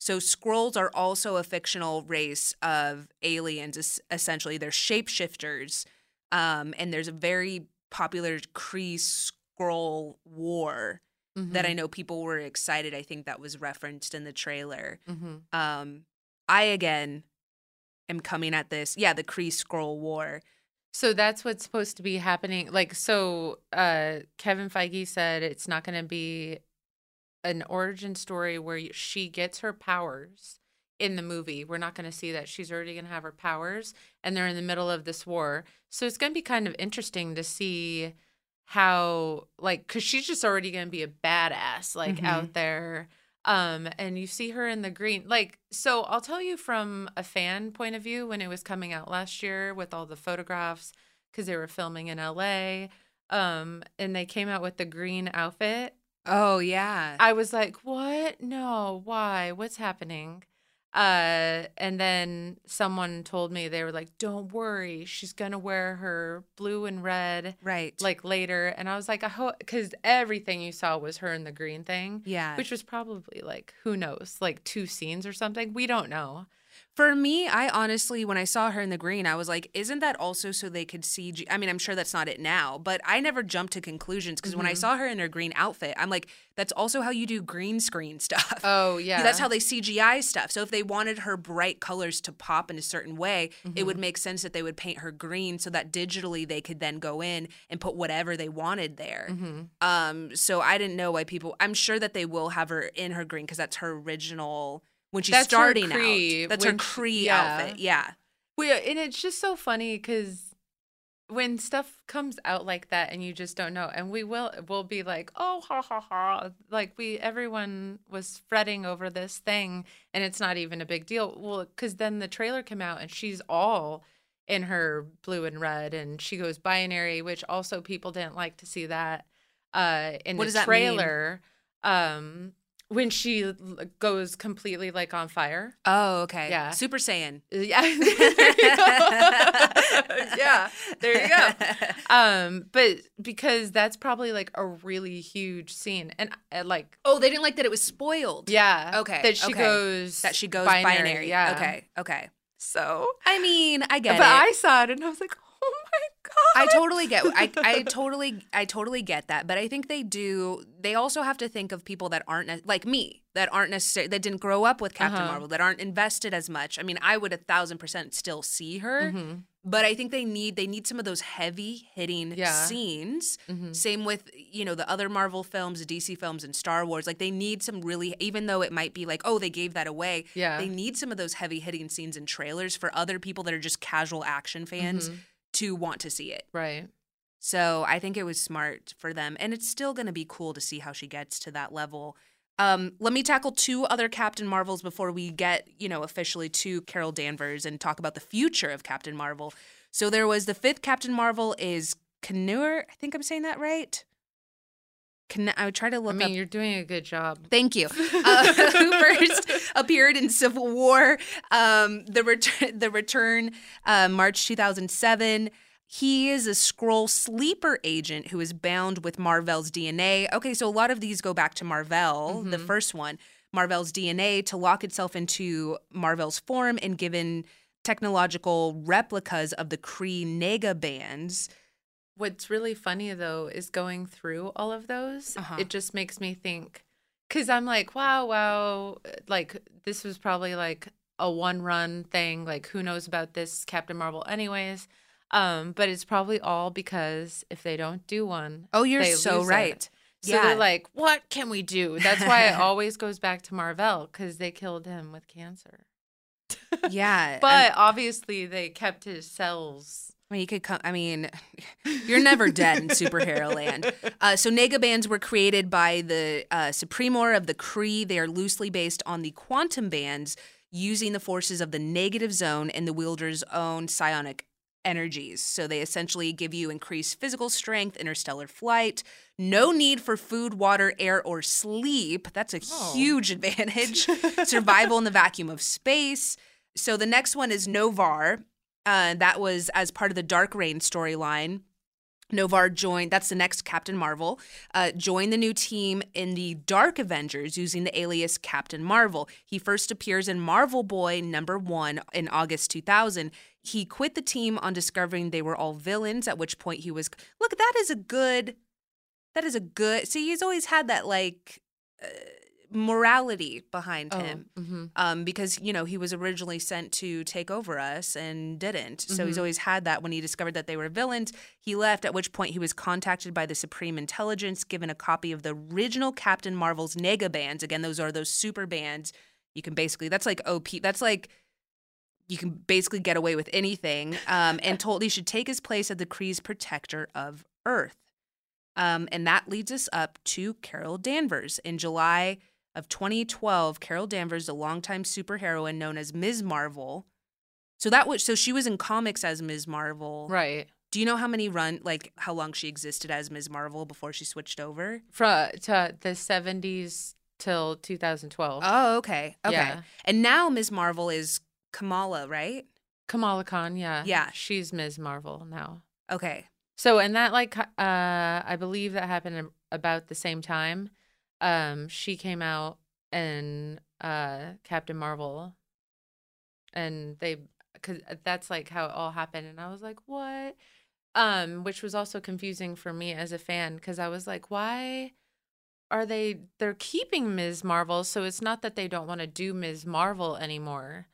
So Skrulls are also a fictional race of aliens. Essentially, they're shapeshifters, um, and there's a very popular Kree-Skrull war mm-hmm. that I know people were excited. I think that was referenced in the trailer. Mm-hmm. Um, I again am coming at this. Yeah, the Kree-Skrull war. So that's what's supposed to be happening. Like, so uh, Kevin Feige said it's not going to be an origin story where she gets her powers in the movie. We're not going to see that. She's already going to have her powers, and they're in the middle of this war. So it's going to be kind of interesting to see how, like, because she's just already going to be a badass, like, mm-hmm. out there. Um, and you see her in the green. Like, so I'll tell you from a fan point of view, when it was coming out last year with all the photographs, because they were filming in L A, um, and they came out with the green outfit. Oh, yeah. I was like, what? No, why? What's happening? Uh, and then someone told me, they were like, don't worry. She's going to wear her blue and red. Right. Like later. And I was like, I hope, because everything you saw was her in the green thing. Yeah. Which was probably like, who knows, like two scenes or something. We don't know. For me, I honestly, when I saw her in the green, I was like, isn't that also so they could see? G-? I mean, I'm sure that's not it now, but I never jumped to conclusions because mm-hmm. when I saw her in her green outfit, I'm like, that's also how you do green screen stuff. Oh, yeah. That's how they C G I stuff. So if they wanted her bright colors to pop in a certain way, mm-hmm. it would make sense that they would paint her green so that digitally they could then go in and put whatever they wanted there. Mm-hmm. Um, so I didn't know why people – I'm sure that they will have her in her green because that's her original – When she's that's starting Cree, out. That's her Cree yeah. outfit. Yeah. Well, and it's just so funny because when stuff comes out like that and you just don't know, and we will we'll be like, oh, ha, ha, ha. Like we everyone was fretting over this thing and it's not even a big deal. Well, because then the trailer came out and she's all in her blue and red and she goes binary, which also people didn't like to see that uh, in what the does trailer. That mean? Um When she goes completely, like, on fire. Oh, okay. Yeah. Super Saiyan. Yeah. There you go. Yeah. There you go. Um, but because that's probably, like, a really huge scene. And, uh, like... Oh, they didn't like that it was spoiled. Yeah. Okay. That she okay. goes... That she goes binary. binary. Yeah. Okay. Okay. So... I mean, I get but it. But I saw it, and I was like, oh, my God. I totally get I, I totally I totally get that, but I think they do they also have to think of people that aren't like me, that aren't necessarily that didn't grow up with Captain uh-huh. Marvel, that aren't invested as much. I mean, I would a thousand percent still see her, mm-hmm. but I think they need they need some of those heavy hitting yeah. scenes. Mm-hmm. Same with, you know, the other Marvel films, the D C films and Star Wars. Like they need some really even though it might be like, oh, they gave that away. Yeah. They need some of those heavy hitting scenes and trailers for other people that are just casual action fans. Mm-hmm. to want to see it. Right. So I think it was smart for them. And it's still going to be cool to see how she gets to that level. Um, let me tackle two other Captain Marvels before we get, you know, officially to Carol Danvers and talk about the future of Captain Marvel. So there was the fifth Captain Marvel is Knur. I think I'm saying that right. Can, I would try to look up. I mean, up. You're doing a good job. Thank you. Uh, who first appeared in Civil War, um, the, ret- the Return, uh, March two thousand seven. He is a Skrull sleeper agent who is bound with Mar-Vell's D N A. Okay, so a lot of these go back to Mar-Vell, mm-hmm. the first one. Mar-Vell's D N A to lock itself into Mar-Vell's form and given technological replicas of the Kree Nega bands. What's really funny, though, is going through all of those. Uh-huh. It just makes me think, because I'm like, wow, wow, like this was probably like a one-run thing. Like, who knows about this Captain Marvel anyways? Um, but it's probably all because if they don't do one, oh, you're they so lose right. It. So yeah. They're like, what can we do? That's why it always goes back to Mar-Vell, because they killed him with cancer. Yeah. But I'm- obviously they kept his cells. I mean, you could come. I mean, you're never dead in superhero land. Uh, so, Nega bands were created by the uh, Supremor of the Kree. They are loosely based on the quantum bands, using the forces of the negative zone and the wielder's own psionic energies. So, they essentially give you increased physical strength, interstellar flight, no need for food, water, air, or sleep. That's a oh. huge advantage. Survival in the vacuum of space. So, the next one is Novar. Uh, that was as part of the Dark Reign storyline. Novar joined, that's the next Captain Marvel, uh, joined the new team in the Dark Avengers using the alias Captain Marvel. He first appears in Marvel Boy number one in August two thousand. He quit the team on discovering they were all villains, at which point he was, look, that is a good, that is a good, see, he's always had that, like... Uh, morality behind oh, him mm-hmm. um, because, you know, he was originally sent to take over us and didn't. So mm-hmm. he's always had that. When he discovered that they were villains, he left, at which point he was contacted by the Supreme Intelligence, given a copy of the original Captain Marvel's Nega bands. Again, those are those super bands. You can basically, that's like O P, that's like, you can basically get away with anything um, and told he should take his place as the Kree's protector of Earth. Um, and that leads us up to Carol Danvers. In July of twenty twelve, Carol Danvers, a longtime superheroine known as Miz Marvel. So that was so she was in comics as Miz Marvel. Right. Do you know how many run like how long she existed as Miz Marvel before she switched over? From to the seventies till two thousand twelve. Oh, okay. Okay. Yeah. And now Miz Marvel is Kamala, right? Kamala Khan, yeah. Yeah. She's Miz Marvel now. Okay. So and that like uh, I believe that happened about the same time. Um, she came out in uh, Captain Marvel. and they, because that's like how it all happened. And I was like, what? Um, which was also confusing for me as a fan, because I was like, why are they, they're keeping Miz Marvel, so it's not that they don't want to do Miz Marvel anymore.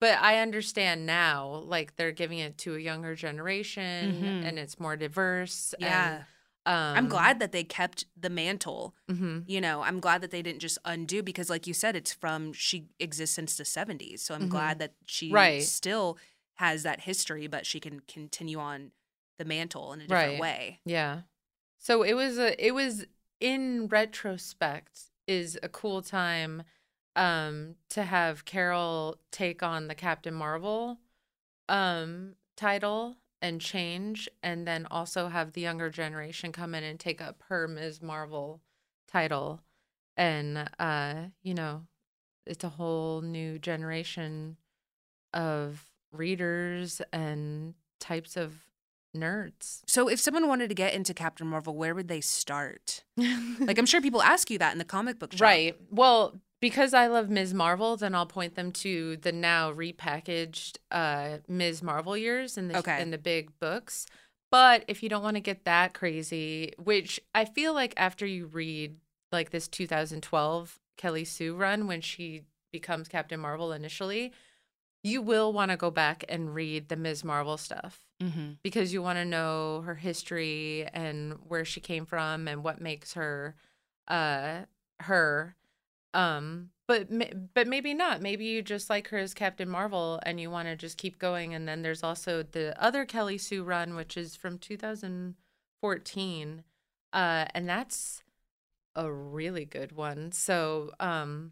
But I understand now, like, they're giving it to a younger generation, mm-hmm. and it's more diverse. Yeah. And, um, I'm glad that they kept the mantle. Mm-hmm. You know, I'm glad that they didn't just undo, because like you said, it's from, she exists since the seventies. So I'm mm-hmm. glad that she right. still has that history, but she can continue on the mantle in a different right. way. Yeah. So it was, a, it was in retrospect, is a cool time um, to have Carol take on the Captain Marvel um, title and change, and then also have the younger generation come in and take up her Miz Marvel title. And, uh, you know, it's a whole new generation of readers and types of nerds. So if someone wanted to get into Captain Marvel, where would they start? Like, I'm sure people ask you that in the comic book shop. Right. Well, because I love Miz Marvel, then I'll point them to the now repackaged uh, Miz Marvel years in the, okay. in the big books. But if you don't want to get that crazy, which I feel like after you read like this two thousand twelve Kelly Sue run when she becomes Captain Marvel initially, you will want to go back and read the Miz Marvel stuff, mm-hmm. because you want to know her history and where she came from and what makes her uh, her. Um, but but maybe not. Maybe you just like her as Captain Marvel and you want to just keep going. And then there's also the other Kelly Sue run, which is from two thousand fourteen. Uh, and that's a really good one. So um,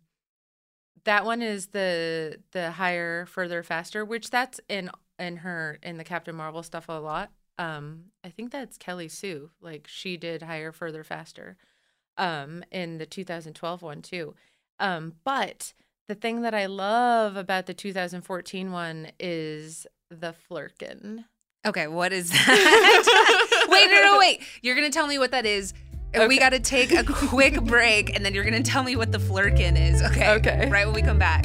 that one is the the higher, further, faster, which that's in in her in the Captain Marvel stuff a lot. Um, I think that's Kelly Sue. Like, she did higher, further, faster um, in the two thousand twelve one too. Um, but the thing that I love about the two thousand fourteen one is the Flurkin. Okay, what is that? wait, no, no, wait. You're going to tell me what that is. Okay. We got to take a quick break, and then you're going to tell me what the Flurkin is. Okay. Okay. Right when we come back.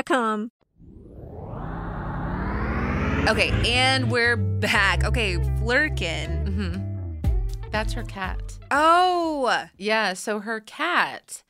com. Okay, and we're back. Okay, Flurkin. Mm-hmm. That's her cat. Oh! Yeah, so her cat,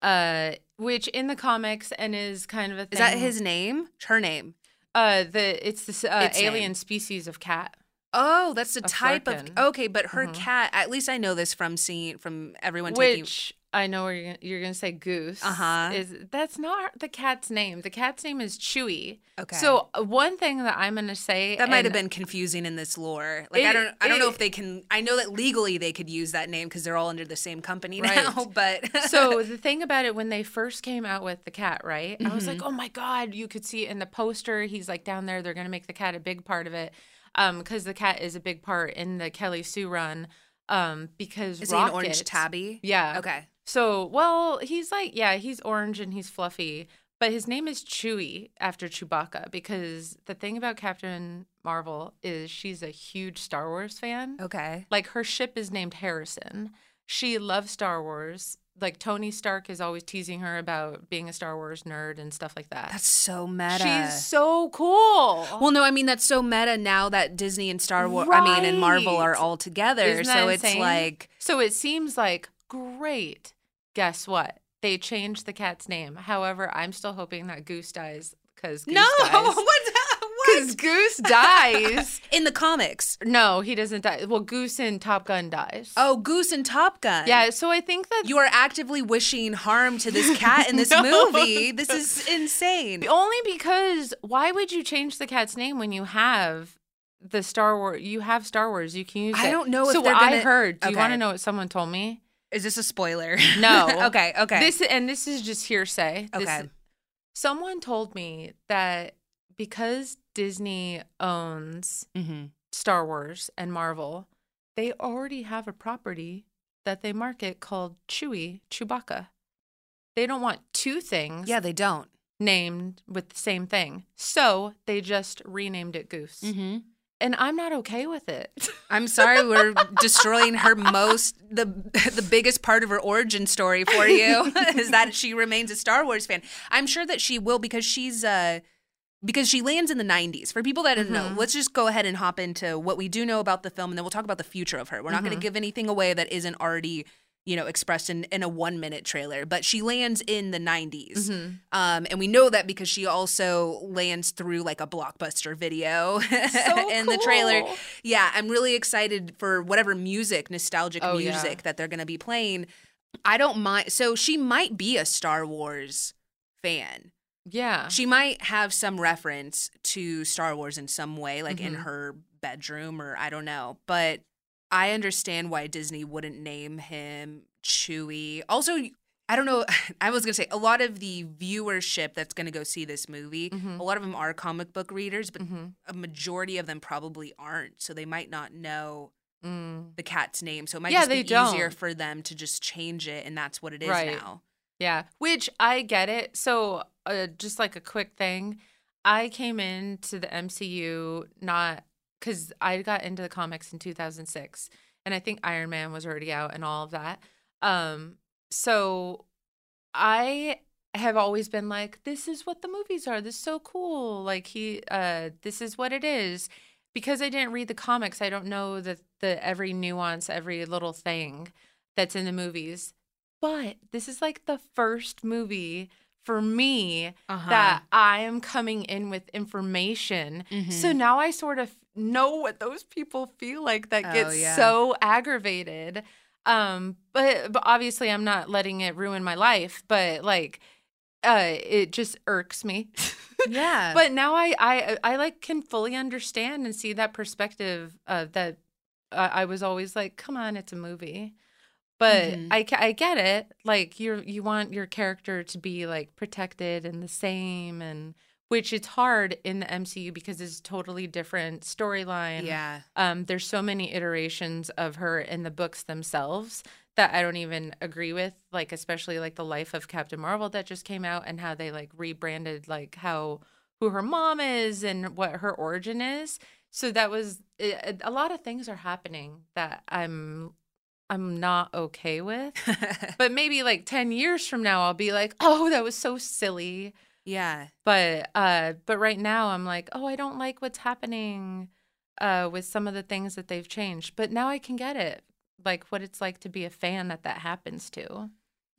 uh, which in the comics and is kind of a thing. Is that his name? Her name? Uh, the It's this uh, it's alien name. Species of cat. Oh, that's the a type Flurkin. Of... Okay, but her mm-hmm. cat, at least I know this from seeing, from everyone which, taking... Which I know where you're gonna, you're gonna say Goose. Uh-huh. Is that's not the cat's name. The cat's name is Chewy. Okay. So one thing that I'm gonna say that might have been confusing in this lore. Like it, I don't, I it, don't know if they can. I know that legally they could use that name because they're all under the same company now. Right. But so the thing about it, when they first came out with the cat, right? Mm-hmm. I was like, oh my god, you could see it in the poster. He's like down there. They're gonna make the cat a big part of it, um, because the cat is a big part in the Kelly Sue run. Um, because is Rocket, he an orange tabby? Yeah. Okay. So, well, he's like, yeah, he's orange and he's fluffy, but his name is Chewy after Chewbacca because the thing about Captain Marvel is she's a huge Star Wars fan. Okay. Like, her ship is named Harrison. She loves Star Wars. Like, Tony Stark is always teasing her about being a Star Wars nerd and stuff like that. That's so meta. She's so cool. Well, no, I mean, that's so meta now that Disney and Star Wars, right. I mean, and Marvel are all together. Isn't that so insane? It's like. So it seems like, great. Guess what? They changed the cat's name. However, I'm still hoping that Goose dies because Goose no! dies. No! What? Because Goose dies. In the comics. No, he doesn't die. Well, Goose in Top Gun dies. Oh, Goose in Top Gun. Yeah, so I think that... You are actively wishing harm to this cat in this no. movie. This is insane. Only because why would you change the cat's name when you have... the Star Wars, you have Star Wars, you can use it. I don't know if so they're gonna... So I heard, do okay. you want to know what someone told me? Is this a spoiler? No. okay, okay. This And this is just hearsay. This, okay. Someone told me that because Disney owns mm-hmm. Star Wars and Marvel, they already have a property that they market called Chewy, Chewbacca. They don't want two things. Yeah, they don't. Named with the same thing. So they just renamed it Goose. Mm-hmm. And I'm not okay with it. I'm sorry we're destroying her most, the the biggest part of her origin story for you is that she remains a Star Wars fan. I'm sure that she will because she's, uh, because she lands in the nineties. For people that don't mm-hmm. know, let's just go ahead and hop into what we do know about the film and then we'll talk about the future of her. We're not mm-hmm. going to give anything away that isn't already... you know, expressed in, in a one-minute trailer. But she lands in the nineties. Mm-hmm. Um, and we know that because she also lands through, like, a Blockbuster video so in cool. the trailer. Yeah, I'm really excited for whatever music, nostalgic oh, music yeah. that they're going to be playing. I don't mind. So she might be a Star Wars fan. Yeah. She might have some reference to Star Wars in some way, like mm-hmm. in her bedroom or I don't know. But... I understand why Disney wouldn't name him Chewy. Also, I don't know. I was going to say, a lot of the viewership that's going to go see this movie, mm-hmm. a lot of them are comic book readers, but mm-hmm. a majority of them probably aren't. So they might not know mm. the cat's name. So it might yeah, just be easier don't. for them to just change it, and that's what it is right. now. Yeah, which I get it. So uh, just like a quick thing, I came into the M C U not... because I got into the comics in two thousand six, and I think Iron Man was already out and all of that. Um, so I have always been like, this is what the movies are. This is so cool. Like, he, uh, this is what it is. Because I didn't read the comics, I don't know the, the every nuance, every little thing that's in the movies. But this is, like, the first movie for me uh-huh. that I am coming in with information. Mm-hmm. So now I sort of know what those people feel like that gets oh, yeah. so aggravated. Um, but, but obviously I'm not letting it ruin my life, but like uh, it just irks me. Yeah. But now I, I, I like can fully understand and see that perspective uh, that uh, I was always like, come on, it's a movie. But mm-hmm. I, I get it. Like you you want your character to be like protected and the same, and which it's hard in the M C U because it's a totally different storyline. Yeah. Um. There's so many iterations of her in the books themselves that I don't even agree with. Like especially like the life of Captain Marvel that just came out and how they like rebranded like how who her mom is and what her origin is. So that was it, a lot of things are happening that I'm. I'm not okay with, but maybe like ten years from now, I'll be like, oh, that was so silly. Yeah. But uh, but right now I'm like, oh, I don't like what's happening uh, with some of the things that they've changed. But now I can get it, like what it's like to be a fan that that happens to.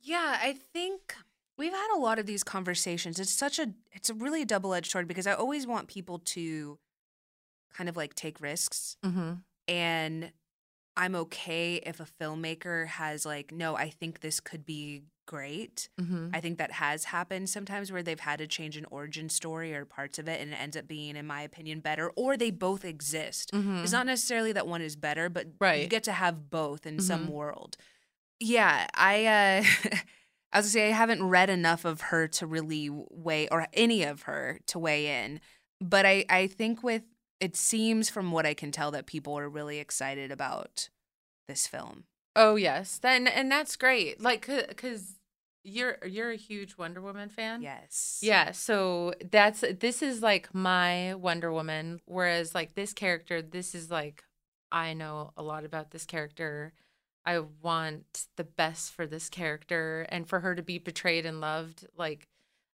Yeah, I think we've had a lot of these conversations. It's such a, it's a really double-edged sword because I always want people to kind of like take risks mm-hmm. and I'm okay if a filmmaker has like, no, I think this could be great. Mm-hmm. I think that has happened sometimes where they've had to change an origin story or parts of it, and it ends up being, in my opinion, better, or they both exist. Mm-hmm. It's not necessarily that one is better, but right. you get to have both in mm-hmm. some world. Yeah, I uh, I was gonna say I haven't read enough of her to really weigh, or any of her to weigh in, but I, I think with, it seems from what I can tell that people are really excited about this film. Oh, yes. Then and, and that's great. Like, because You're you're a huge Wonder Woman fan? Yes. Yeah, so that's this is like my Wonder Woman, whereas like this character, this is like, I know a lot about this character. I want the best for this character, and for her to be betrayed and loved, like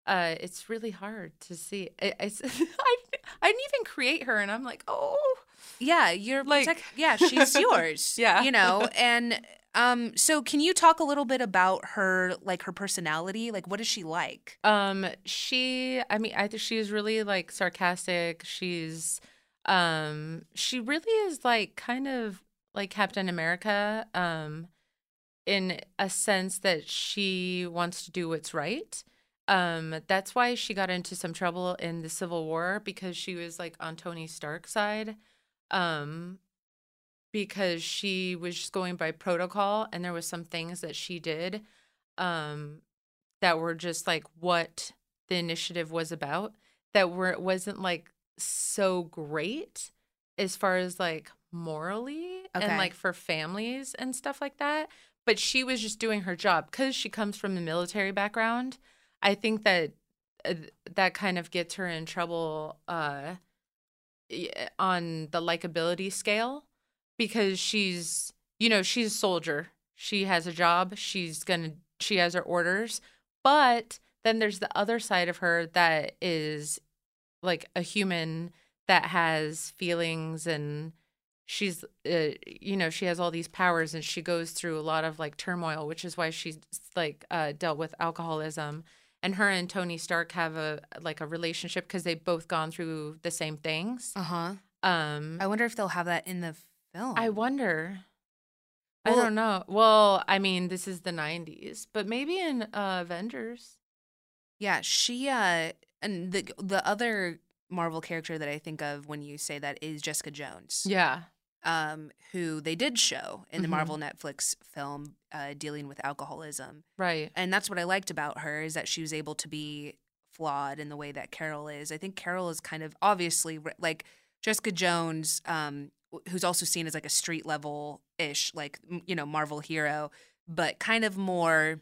uh it's really hard to see. It, it's I I didn't even create her, and I'm like, "Oh, yeah, you're like protect- yeah, she's yours." Yeah. You know, and Um, so can you talk a little bit about her, like her personality? Like, what is she like? Um, she, I mean, I think she's really like sarcastic. She's, um, she really is like kind of like Captain America, um, in a sense that she wants to do what's right. Um, that's why she got into some trouble in the Civil War, because she was like on Tony Stark's side. Um, Because she was just going by protocol, and there was some things that she did um, that were just like what the initiative was about, that were wasn't like so great as far as like morally okay. and like for families and stuff like that. But she was just doing her job because she comes from a military background. I think that uh, that kind of gets her in trouble uh, on the likability scale. Because she's, you know, she's a soldier. She has a job. She's gonna, she has her orders. But then there's the other side of her that is like a human that has feelings, and she's, uh, you know, she has all these powers, and she goes through a lot of like turmoil, which is why she's like uh, dealt with alcoholism. And her and Tony Stark have a like a relationship because they've both gone through the same things. Uh huh. Um, I wonder if they'll have that in the film. I wonder. Well, I don't know. Well, I mean, this is the nineties, but maybe in uh, Avengers. Yeah, she uh, and the the other Marvel character that I think of when you say that is Jessica Jones. Yeah. Um, who they did show in the mm-hmm. Marvel Netflix film uh, dealing with alcoholism. Right. And that's what I liked about her, is that she was able to be flawed in the way that Carol is. I think Carol is kind of obviously like Jessica Jones. Um. Who's also seen as like a street level ish, like, you know, Marvel hero, but kind of more,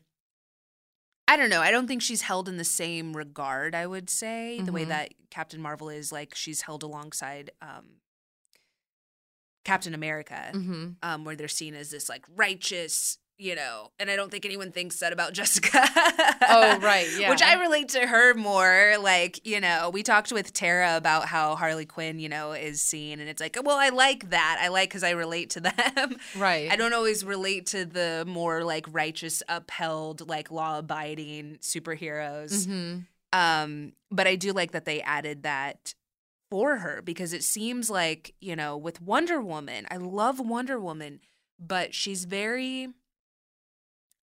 I don't know. I don't think she's held in the same regard, I would say, mm-hmm. the way that Captain Marvel is, like she's held alongside um, Captain America, mm-hmm. um, where they're seen as this like righteous, you know, and I don't think anyone thinks that about Jessica. Oh, right, yeah. Which I relate to her more, like, you know, we talked with Tara about how Harley Quinn, you know, is seen, and it's like, well, I like that. I like because I relate to them. Right. I don't always relate to the more, like, righteous, upheld, like, law-abiding superheroes. Mm-hmm. Um, but I do like that they added that for her, because it seems like, you know, with Wonder Woman, I love Wonder Woman, but she's very...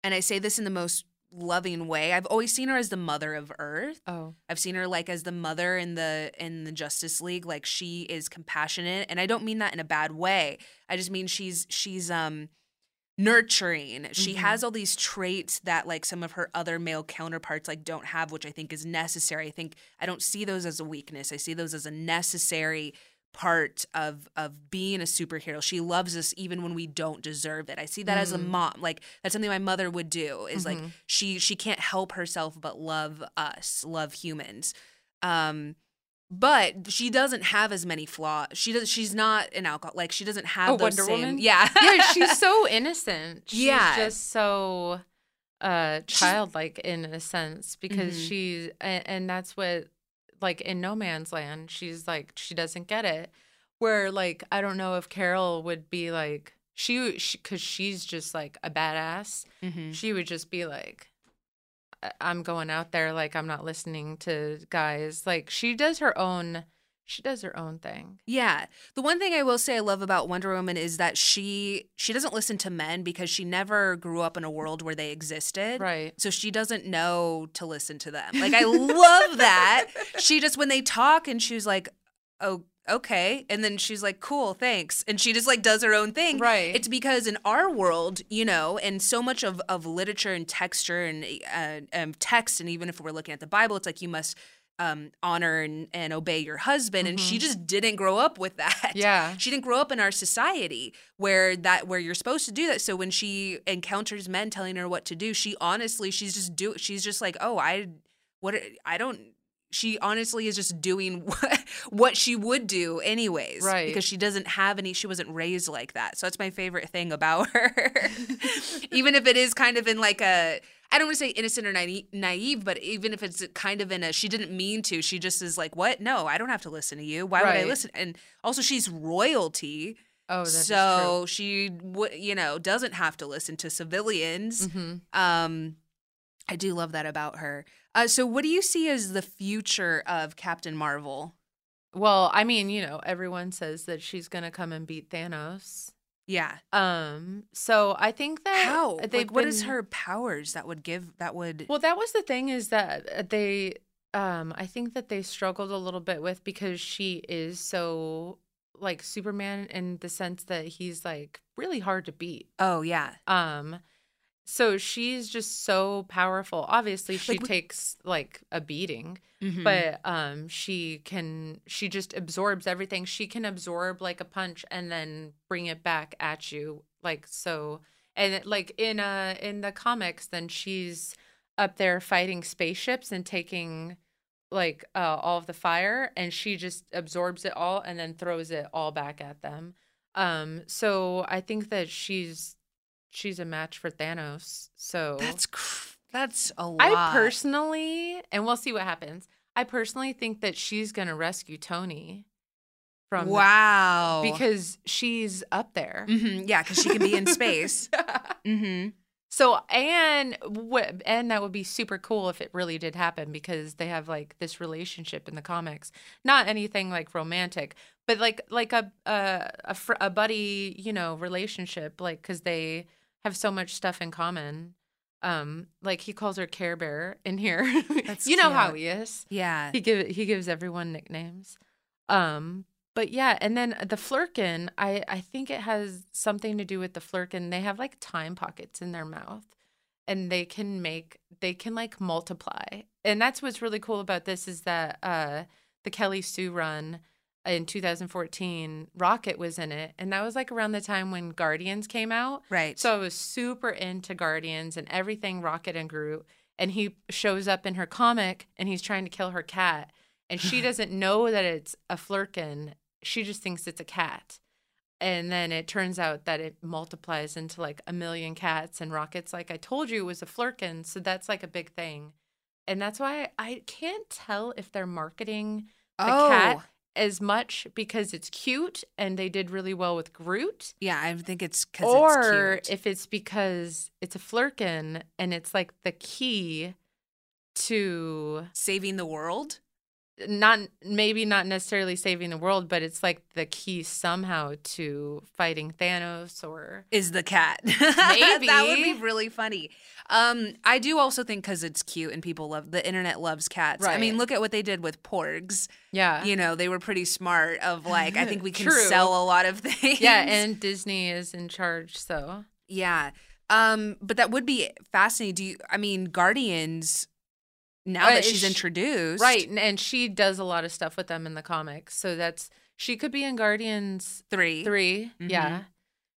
And I say this in the most loving way. I've always seen her as the mother of Earth. Oh. I've seen her like as the mother in the in the Justice League. Like she is compassionate, and I don't mean that in a bad way. I just mean she's she's um nurturing. Mm-hmm. She has all these traits that like some of her other male counterparts like don't have, which I think is necessary. I think I don't see those as a weakness. I see those as a necessary part of of being a superhero. She loves us even when we don't deserve it. I see that mm. as a mom. Like that's something my mother would do, is mm-hmm. like she she can't help herself but love us, love humans. Um but she doesn't have as many flaws. She does she's not an alcoholic. Like she doesn't have oh, those Wonder same Woman? Yeah. Yeah, she's so innocent. She's yeah. just so uh childlike in a sense, because mm-hmm. she's and, and that's what like in No Man's Land, she's like, she doesn't get it. Where like, I don't know if Carol would be like, she, she cause she's just like a badass. Mm-hmm. She would just be like, I'm going out there. Like, I'm not listening to guys. Like she does her own, She does her own thing. Yeah. The one thing I will say I love about Wonder Woman is that she she doesn't listen to men because she never grew up in a world where they existed. Right. So she doesn't know to listen to them. Like, I love that. She just, when they talk and she's like, oh, okay. And then she's like, cool, thanks. And she just, like, does her own thing. Right. It's because in our world, you know, and so much of, of literature and texture and uh, um, text, and even if we're looking at the Bible, it's like you must – Um, honor and, and obey your husband, and mm-hmm. she just didn't grow up with that. Yeah, she didn't grow up in our society where that where you're supposed to do that. So when she encounters men telling her what to do, she honestly she's just do she's just like, oh, I what I don't. She honestly is just doing what, what she would do anyways, right? Because she doesn't have any. She wasn't raised like that, so that's my favorite thing about her. Even if it is kind of in like a. I don't want to say innocent or naive, but even if it's kind of in a, she didn't mean to, she just is like, what? No, I don't have to listen to you. Why right. would I listen? And also she's royalty. Oh, that's true. So she, w- you know, doesn't have to listen to civilians. Mm-hmm. Um, I do love that about her. Uh, so what do you see as the future of Captain Marvel? Well, I mean, you know, everyone says that she's going to come and beat Thanos. Yeah. Um. So I think that how like been, what is her powers that would give that would well that was the thing is that they um I think that they struggled a little bit with because she is so like Superman in the sense that he's like really hard to beat. Oh yeah. Um. So she's just so powerful. Obviously, she like, takes like a beating, mm-hmm. but um, she can. She just absorbs everything. She can absorb like a punch and then bring it back at you, like so. And like in uh in the comics, then she's up there fighting spaceships and taking like uh, all of the fire, and she just absorbs it all and then throws it all back at them. Um, so I think that she's. She's a match for Thanos, so that's cr- that's a lot. I personally, and we'll see what happens. I personally think that she's gonna rescue Tony from wow the, because she's up there. Mm-hmm. Yeah, because she can be in space. Yeah. Mm-hmm. So and what and that would be super cool if it really did happen because they have like this relationship in the comics, not anything like romantic, but like like a a a, fr- a buddy you know relationship like because they. Have so much stuff in common. Um, like he calls her Care Bear in here. That's you know cute. How he is. Yeah. He give he gives everyone nicknames. Um, but yeah, and then the Flurkin, I, I think it has something to do with the Flurkin. They have like time pockets in their mouth and they can make they can like multiply. And that's what's really cool about this is that uh the Kelly Sue run in two thousand fourteen, Rocket was in it, and that was like around the time when Guardians came out. Right. So I was super into Guardians and everything Rocket and Groot, and he shows up in her comic, and he's trying to kill her cat, and she doesn't know that it's a Flurkin. She just thinks it's a cat. And then it turns out that it multiplies into like a million cats, and Rocket's like, I told you it was a Flurkin, so that's like a big thing. And that's why I can't tell if they're marketing the oh. cat. As much because it's cute and they did really well with Groot. Yeah, I think it's because it's cute. Or if it's because it's a Flurkin and it's like the key to... Saving the world? Not Maybe not necessarily saving the world, but it's like the key somehow to fighting Thanos or... Is the cat. Maybe. That would be really funny. Um, I do also think because it's cute and people love... The internet loves cats. Right. I mean, look at what they did with Porgs. Yeah. You know, they were pretty smart of like, I think we can sell a lot of things. Yeah, and Disney is in charge, so... Yeah. Um, but that would be fascinating. Do you... I mean, Guardians... Now that she's introduced. Right. And she does a lot of stuff with them in the comics. So that's, she could be in Guardians three. Three. Mm-hmm. Yeah.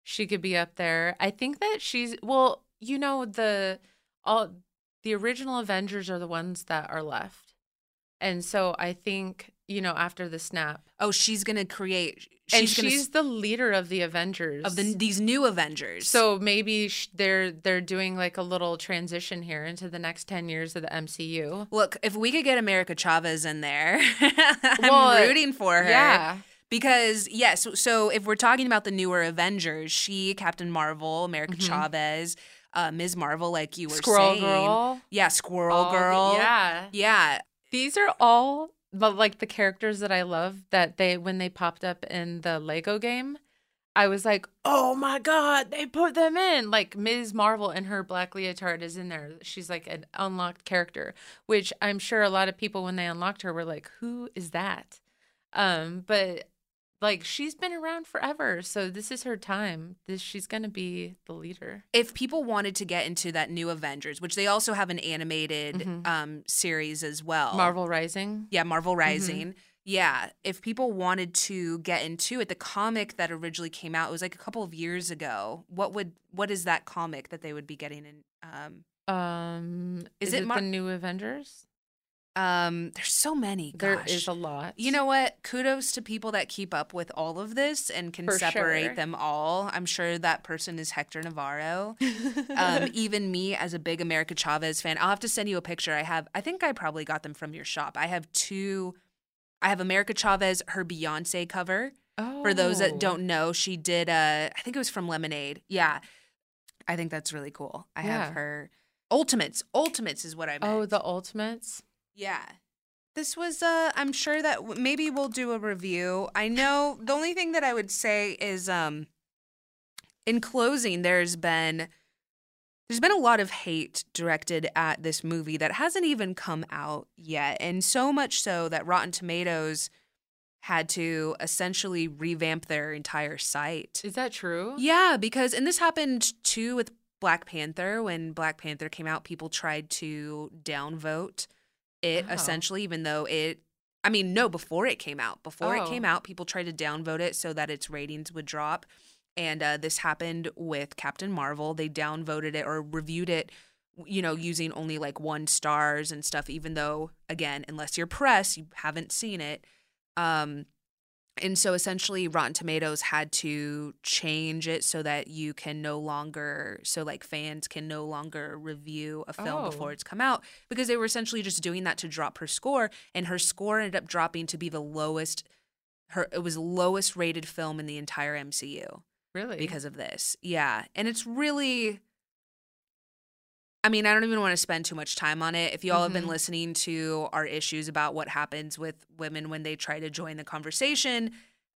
She could be up there. I think that she's, well, you know, the, all, the original Avengers are the ones that are left. And so I think, you know, after the snap. Oh, she's going to create. She's and she's gonna, the leader of the Avengers. Of the, these new Avengers. So maybe sh- they're they're doing like a little transition here into the next ten years of the M C U. Look, if we could get America Chavez in there, I'm well, rooting for her. Yeah. Because, yes, yeah, so, so if we're talking about the newer Avengers, she, Captain Marvel, America mm-hmm. Chavez, uh, Miz Marvel, like you were Squirrel saying. Squirrel Girl. Yeah, Squirrel all, Girl. Yeah. Yeah. These are all but like the characters that I love, that they, when they popped up in the Lego game, I was like, oh my God, they put them in. Like Miz Marvel in her black leotard is in there. She's like an unlocked character, which I'm sure a lot of people when they unlocked her were like, who is that? Um, but like she's been around forever. So this is her time. This she's going to be the leader. If people wanted to get into that new Avengers, which they also have an animated mm-hmm. um, series as well. Marvel Rising. Yeah, Marvel Rising. Mm-hmm. Yeah, if people wanted to get into it, the comic that originally came out, it was like a couple of years ago. What would what is that comic that they would be getting in? Um, um, is, is it, it Mar- the New Avengers? Um, there's so many. Gosh. There is a lot. You know what? Kudos to people that keep up with all of this and can For separate sure. them all. I'm sure that person is Hector Navarro. um, even me as a big America Chavez fan, I'll have to send you a picture. I have. I think I probably got them from your shop. I have two. I have America Chavez, her Beyonce cover. Oh. For those that don't know, she did, a, I think it was from Lemonade. Yeah. I think that's really cool. I yeah. have her. Ultimates. Ultimates is what I meant. Oh, the Ultimates? Yeah. This was, uh, I'm sure that w- maybe we'll do a review. I know the only thing that I would say is um, in closing, there's been, there's been a lot of hate directed at this movie that hasn't even come out yet. And so much so that Rotten Tomatoes had to essentially revamp their entire site. Is that true? Yeah, because, and this happened too with Black Panther. When Black Panther came out, people tried to downvote it oh. essentially, even though it, I mean, no, before it came out. Before oh. it came out, people tried to downvote it so that its ratings would drop. And uh, this happened with Captain Marvel. They downvoted it or reviewed it, you know, using only like one stars and stuff, even though, again, unless you're press, you haven't seen it. Um, and so essentially Rotten Tomatoes had to change it so that you can no longer, so like fans can no longer review a film oh. before it's come out, because they were essentially just doing that to drop her score. And her score ended up dropping to be the lowest, her it was lowest rated film in the entire M C U. Really? Because of this. Yeah. And it's really, I mean, I don't even want to spend too much time on it. If y'all mm-hmm. have been listening to our issues about what happens with women when they try to join the conversation,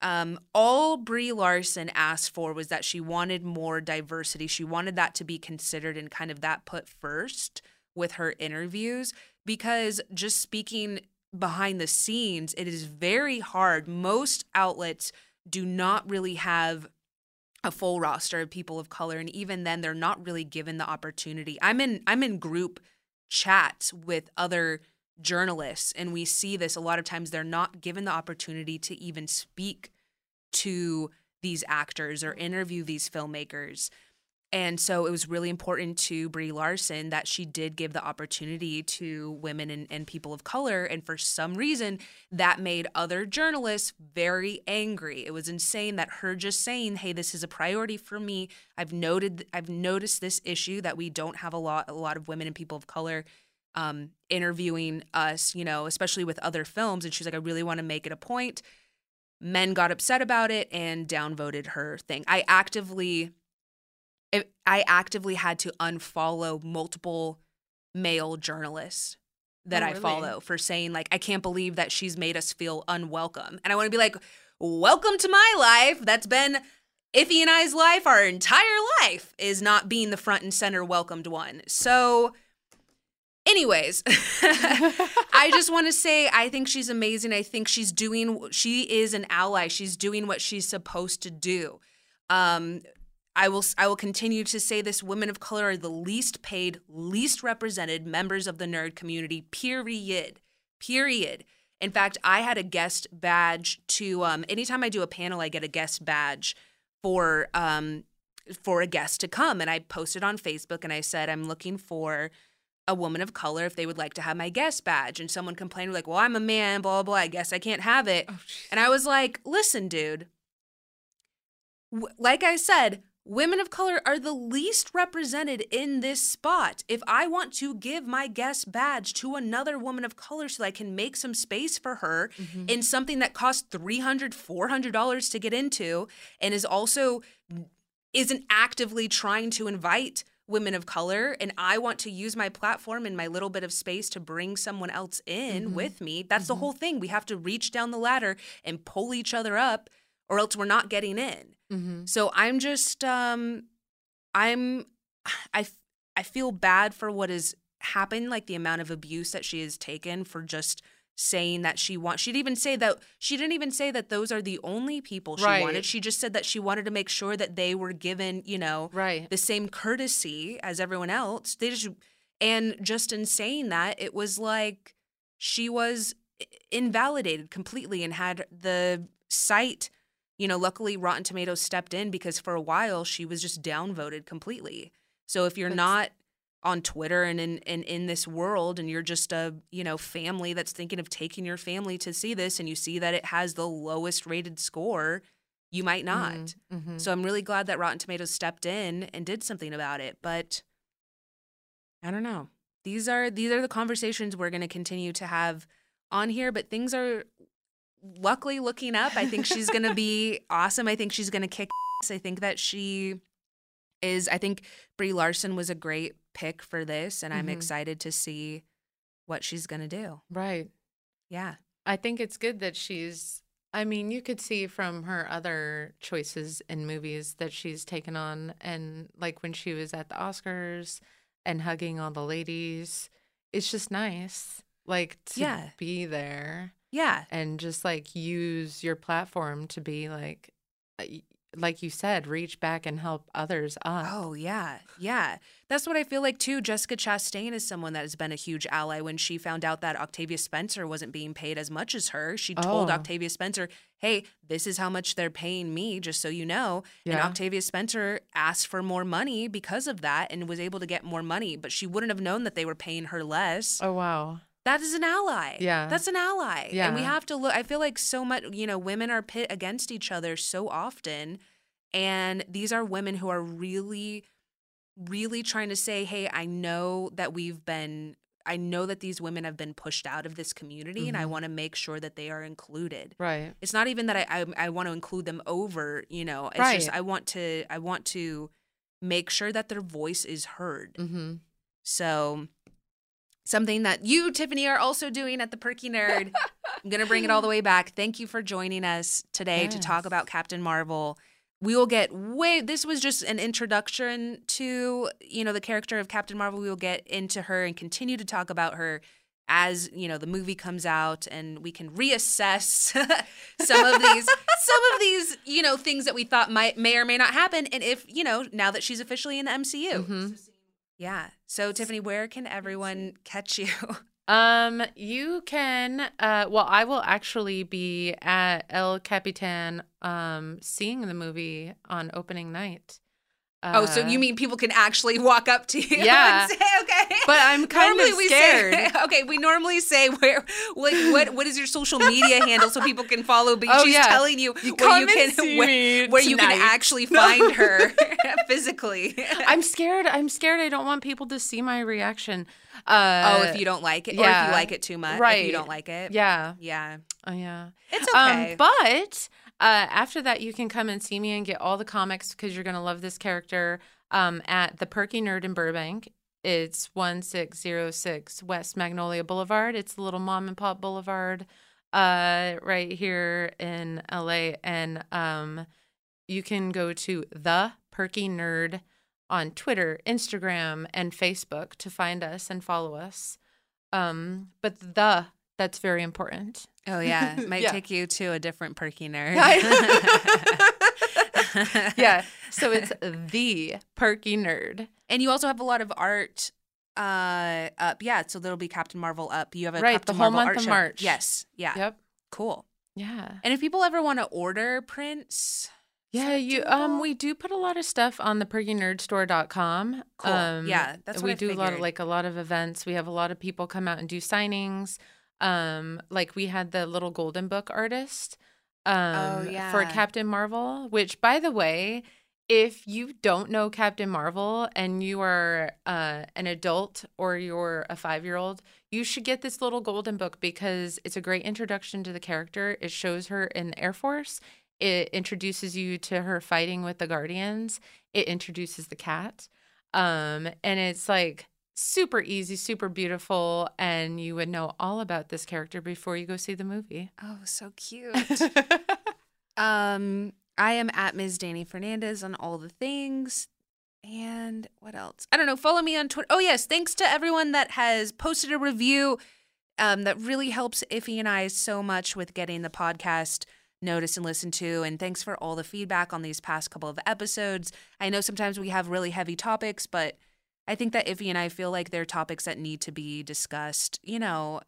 um, all Brie Larson asked for was that she wanted more diversity. She wanted that to be considered and kind of that put first with her interviews, because just speaking behind the scenes, it is very hard. Most outlets do not really have a full roster of people of color, and even then they're not really given the opportunity. I'm in I'm in group chats with other journalists, and we see this a lot of times. They're not given the opportunity to even speak to these actors or interview these filmmakers. And so it was really important to Brie Larson that she did give the opportunity to women and, and people of color. And for some reason, that made other journalists very angry. It was insane that her just saying, hey, this is a priority for me. I've noted, I've noticed this issue that we don't have a lot, a lot of women and people of color um, interviewing us, you know, especially with other films. And she's like, I really want to make it a point. Men got upset about it and downvoted her thing. I actively... I actively had to unfollow multiple male journalists that oh, really? I follow for saying, like, I can't believe that she's made us feel unwelcome. And I want to be like, welcome to my life. That's been Ify and I's life. Our entire life is not being the front and center welcomed one. So anyways, I just want to say I think she's amazing. I think she's doing – she is an ally. She's doing what she's supposed to do. Um I will I will continue to say this. Women of color are the least paid, least represented members of the nerd community, period, period. In fact, I had a guest badge to um, – anytime I do a panel, I get a guest badge for um, for a guest to come. And I posted on Facebook and I said, I'm looking for a woman of color if they would like to have my guest badge. And someone complained, like, well, I'm a man, blah, blah, blah. I guess I can't have it. Oh, and I was like, listen, dude, w- like I said – women of color are the least represented in this spot. If I want to give my guest badge to another woman of color so that I can make some space for her mm-hmm. in something that costs three hundred dollars, four hundred dollars to get into and is also isn't actively trying to invite women of color, and I want to use my platform and my little bit of space to bring someone else in mm-hmm. with me. That's mm-hmm. the whole thing. We have to reach down the ladder and pull each other up, or else we're not getting in. Mm-hmm. So I'm just, um, I'm, I, I feel bad for what has happened, like the amount of abuse that she has taken for just saying that she wants. She'd even say that she didn't even say that those are the only people she right. wanted. She just said that she wanted to make sure that they were given, you know, right. the same courtesy as everyone else. They just, and just in saying that, it was like she was invalidated completely and had the site. You know, luckily Rotten Tomatoes stepped in because for a while she was just downvoted completely. So if you're That's- not on Twitter and in and in this world, and you're just a, you know, family that's thinking of taking your family to see this, and you see that it has the lowest rated score, you might not. Mm-hmm. Mm-hmm. So I'm really glad that Rotten Tomatoes stepped in and did something about it. But I don't know. These are these are the conversations we're going to continue to have on here. But things are luckily looking up. I think she's going to be awesome. I think she's going to kick ass. I think that she is. I think Brie Larson was a great pick for this, and I'm mm-hmm. excited to see what she's gonna do. Right. Yeah. I think it's good that she's, I mean, you could see from her other choices in movies that she's taken on, and like when she was at the Oscars and hugging all the ladies, it's just nice, like, to yeah. be there. Yeah. And just like use your platform to be like, like you said, reach back and help others up. Oh, yeah. Yeah. That's what I feel like, too. Jessica Chastain is someone that has been a huge ally. When she found out that Octavia Spencer wasn't being paid as much as her, she oh. told Octavia Spencer, hey, this is how much they're paying me, just so you know. Yeah. And Octavia Spencer asked for more money because of that and was able to get more money. But she wouldn't have known that they were paying her less. Oh, wow. That is an ally. Yeah. That's an ally. Yeah. And we have to look. I feel like so much, you know, women are pit against each other so often. And these are women who are really, really trying to say, hey, I know that we've been, I know that these women have been pushed out of this community, mm-hmm. and I want to make sure that they are included. Right. It's not even that I, I, I want to include them over, you know, it's right. just I want to, I want to make sure that their voice is heard. Mm-hmm. So something that you, Tiffany, are also doing at the Perky Nerd. I'm going to bring it all the way back. Thank you for joining us today yes. to talk about Captain Marvel. We will get way, this was just an introduction to, you know, the character of Captain Marvel. We will get into her and continue to talk about her as, you know, the movie comes out, and we can reassess some of these, some of these, you know, things that we thought might, may or may not happen. And if, you know, now that she's officially in the M C U. Mm-hmm. Yeah. So, Tiffany, where can everyone catch you? Um, you can, uh, well, I will actually be at El Capitan um, seeing the movie on opening night. Uh, oh, so you mean people can actually walk up to you yeah. and say, okay. But I'm kind normally of scared. We say, okay, we normally say, where, like, what, what is your social media handle so people can follow? But oh, she's yeah. telling you, you where, you can, where, where you can actually find no. her physically. I'm scared. I'm scared. I don't want people to see my reaction. Uh, oh, if you don't like it. Yeah. Or if you like it too much. Right. If you don't like it. Yeah. Yeah. Oh, yeah. It's okay. Um, but... Uh, after that, you can come and see me and get all the comics, because you're going to love this character, um, at the Perky Nerd in Burbank. It's one six zero six West Magnolia Boulevard. It's the little mom and pop boulevard uh, right here in L A. And um, you can go to The Perky Nerd on Twitter, Instagram, and Facebook to find us and follow us. Um, but the, that's very important. Oh, yeah. It might yeah. take you to a different Perky Nerd. yeah. So it's The Perky Nerd. And you also have a lot of art uh, up. Yeah. So there'll be Captain Marvel up. You have a right, Captain Marvel art show. Right. The whole month of March. Yes. Yeah. Yep. Cool. Yeah. And if people ever want to order prints... Yeah, you. Um, we do put a lot of stuff on the perky nerd store dot com. Cool. Um, yeah, that's what we I do. Figured. A lot of like a lot of events. We have a lot of people come out and do signings. Um, like we had the little Golden Book artist um, oh, yeah. for Captain Marvel, which, by the way, if you don't know Captain Marvel and you are uh, an adult or you're a five-year-old, you should get this little Golden Book, because it's a great introduction to the character. It shows her in the Air Force. It introduces you to her fighting with the Guardians. It introduces the cat. Um, and it's like super easy, super beautiful. And you would know all about this character before you go see the movie. Oh, so cute. um, I am at Miz Danny Fernandez on all the things. And what else? I don't know. Follow me on Twitter. Oh, yes. Thanks to everyone that has posted a review. Um, that really helps Ify and I so much with getting the podcast noticed and listened to. And thanks for all the feedback on these past couple of episodes. I know sometimes we have really heavy topics, but I think that Ify and I feel like they're topics that need to be discussed, you know,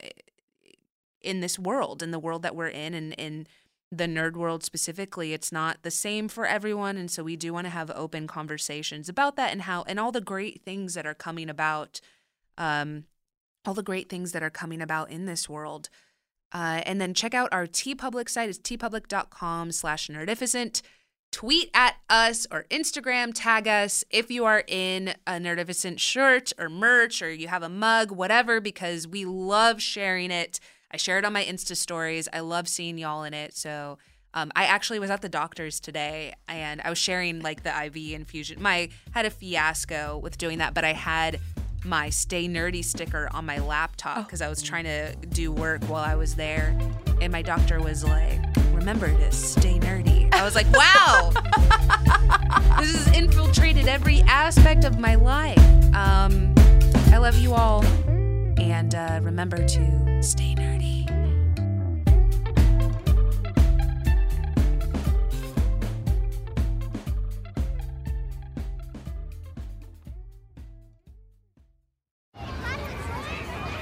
in this world, in the world that we're in, and in the nerd world specifically. It's not the same for everyone. And so we do want to have open conversations about that and how, and all the great things that are coming about, um, all the great things that are coming about in this world. Uh, and then check out our TeePublic site. It's teepublic.com slash Nerdificent. Tweet at us or Instagram, tag us if you are in a Nerdificent shirt or merch or you have a mug, whatever, because we love sharing it. I share it on my Insta stories. I love seeing y'all in it. So um, I actually was at the doctor's today and I was sharing like the I V infusion. My had a fiasco with doing that, but I had my Stay Nerdy sticker on my laptop because oh. I was trying to do work while I was there. And my doctor was like, remember to stay nerdy. I was like, wow, this has infiltrated every aspect of my life. Um, I love you all. And uh, remember to stay nerdy.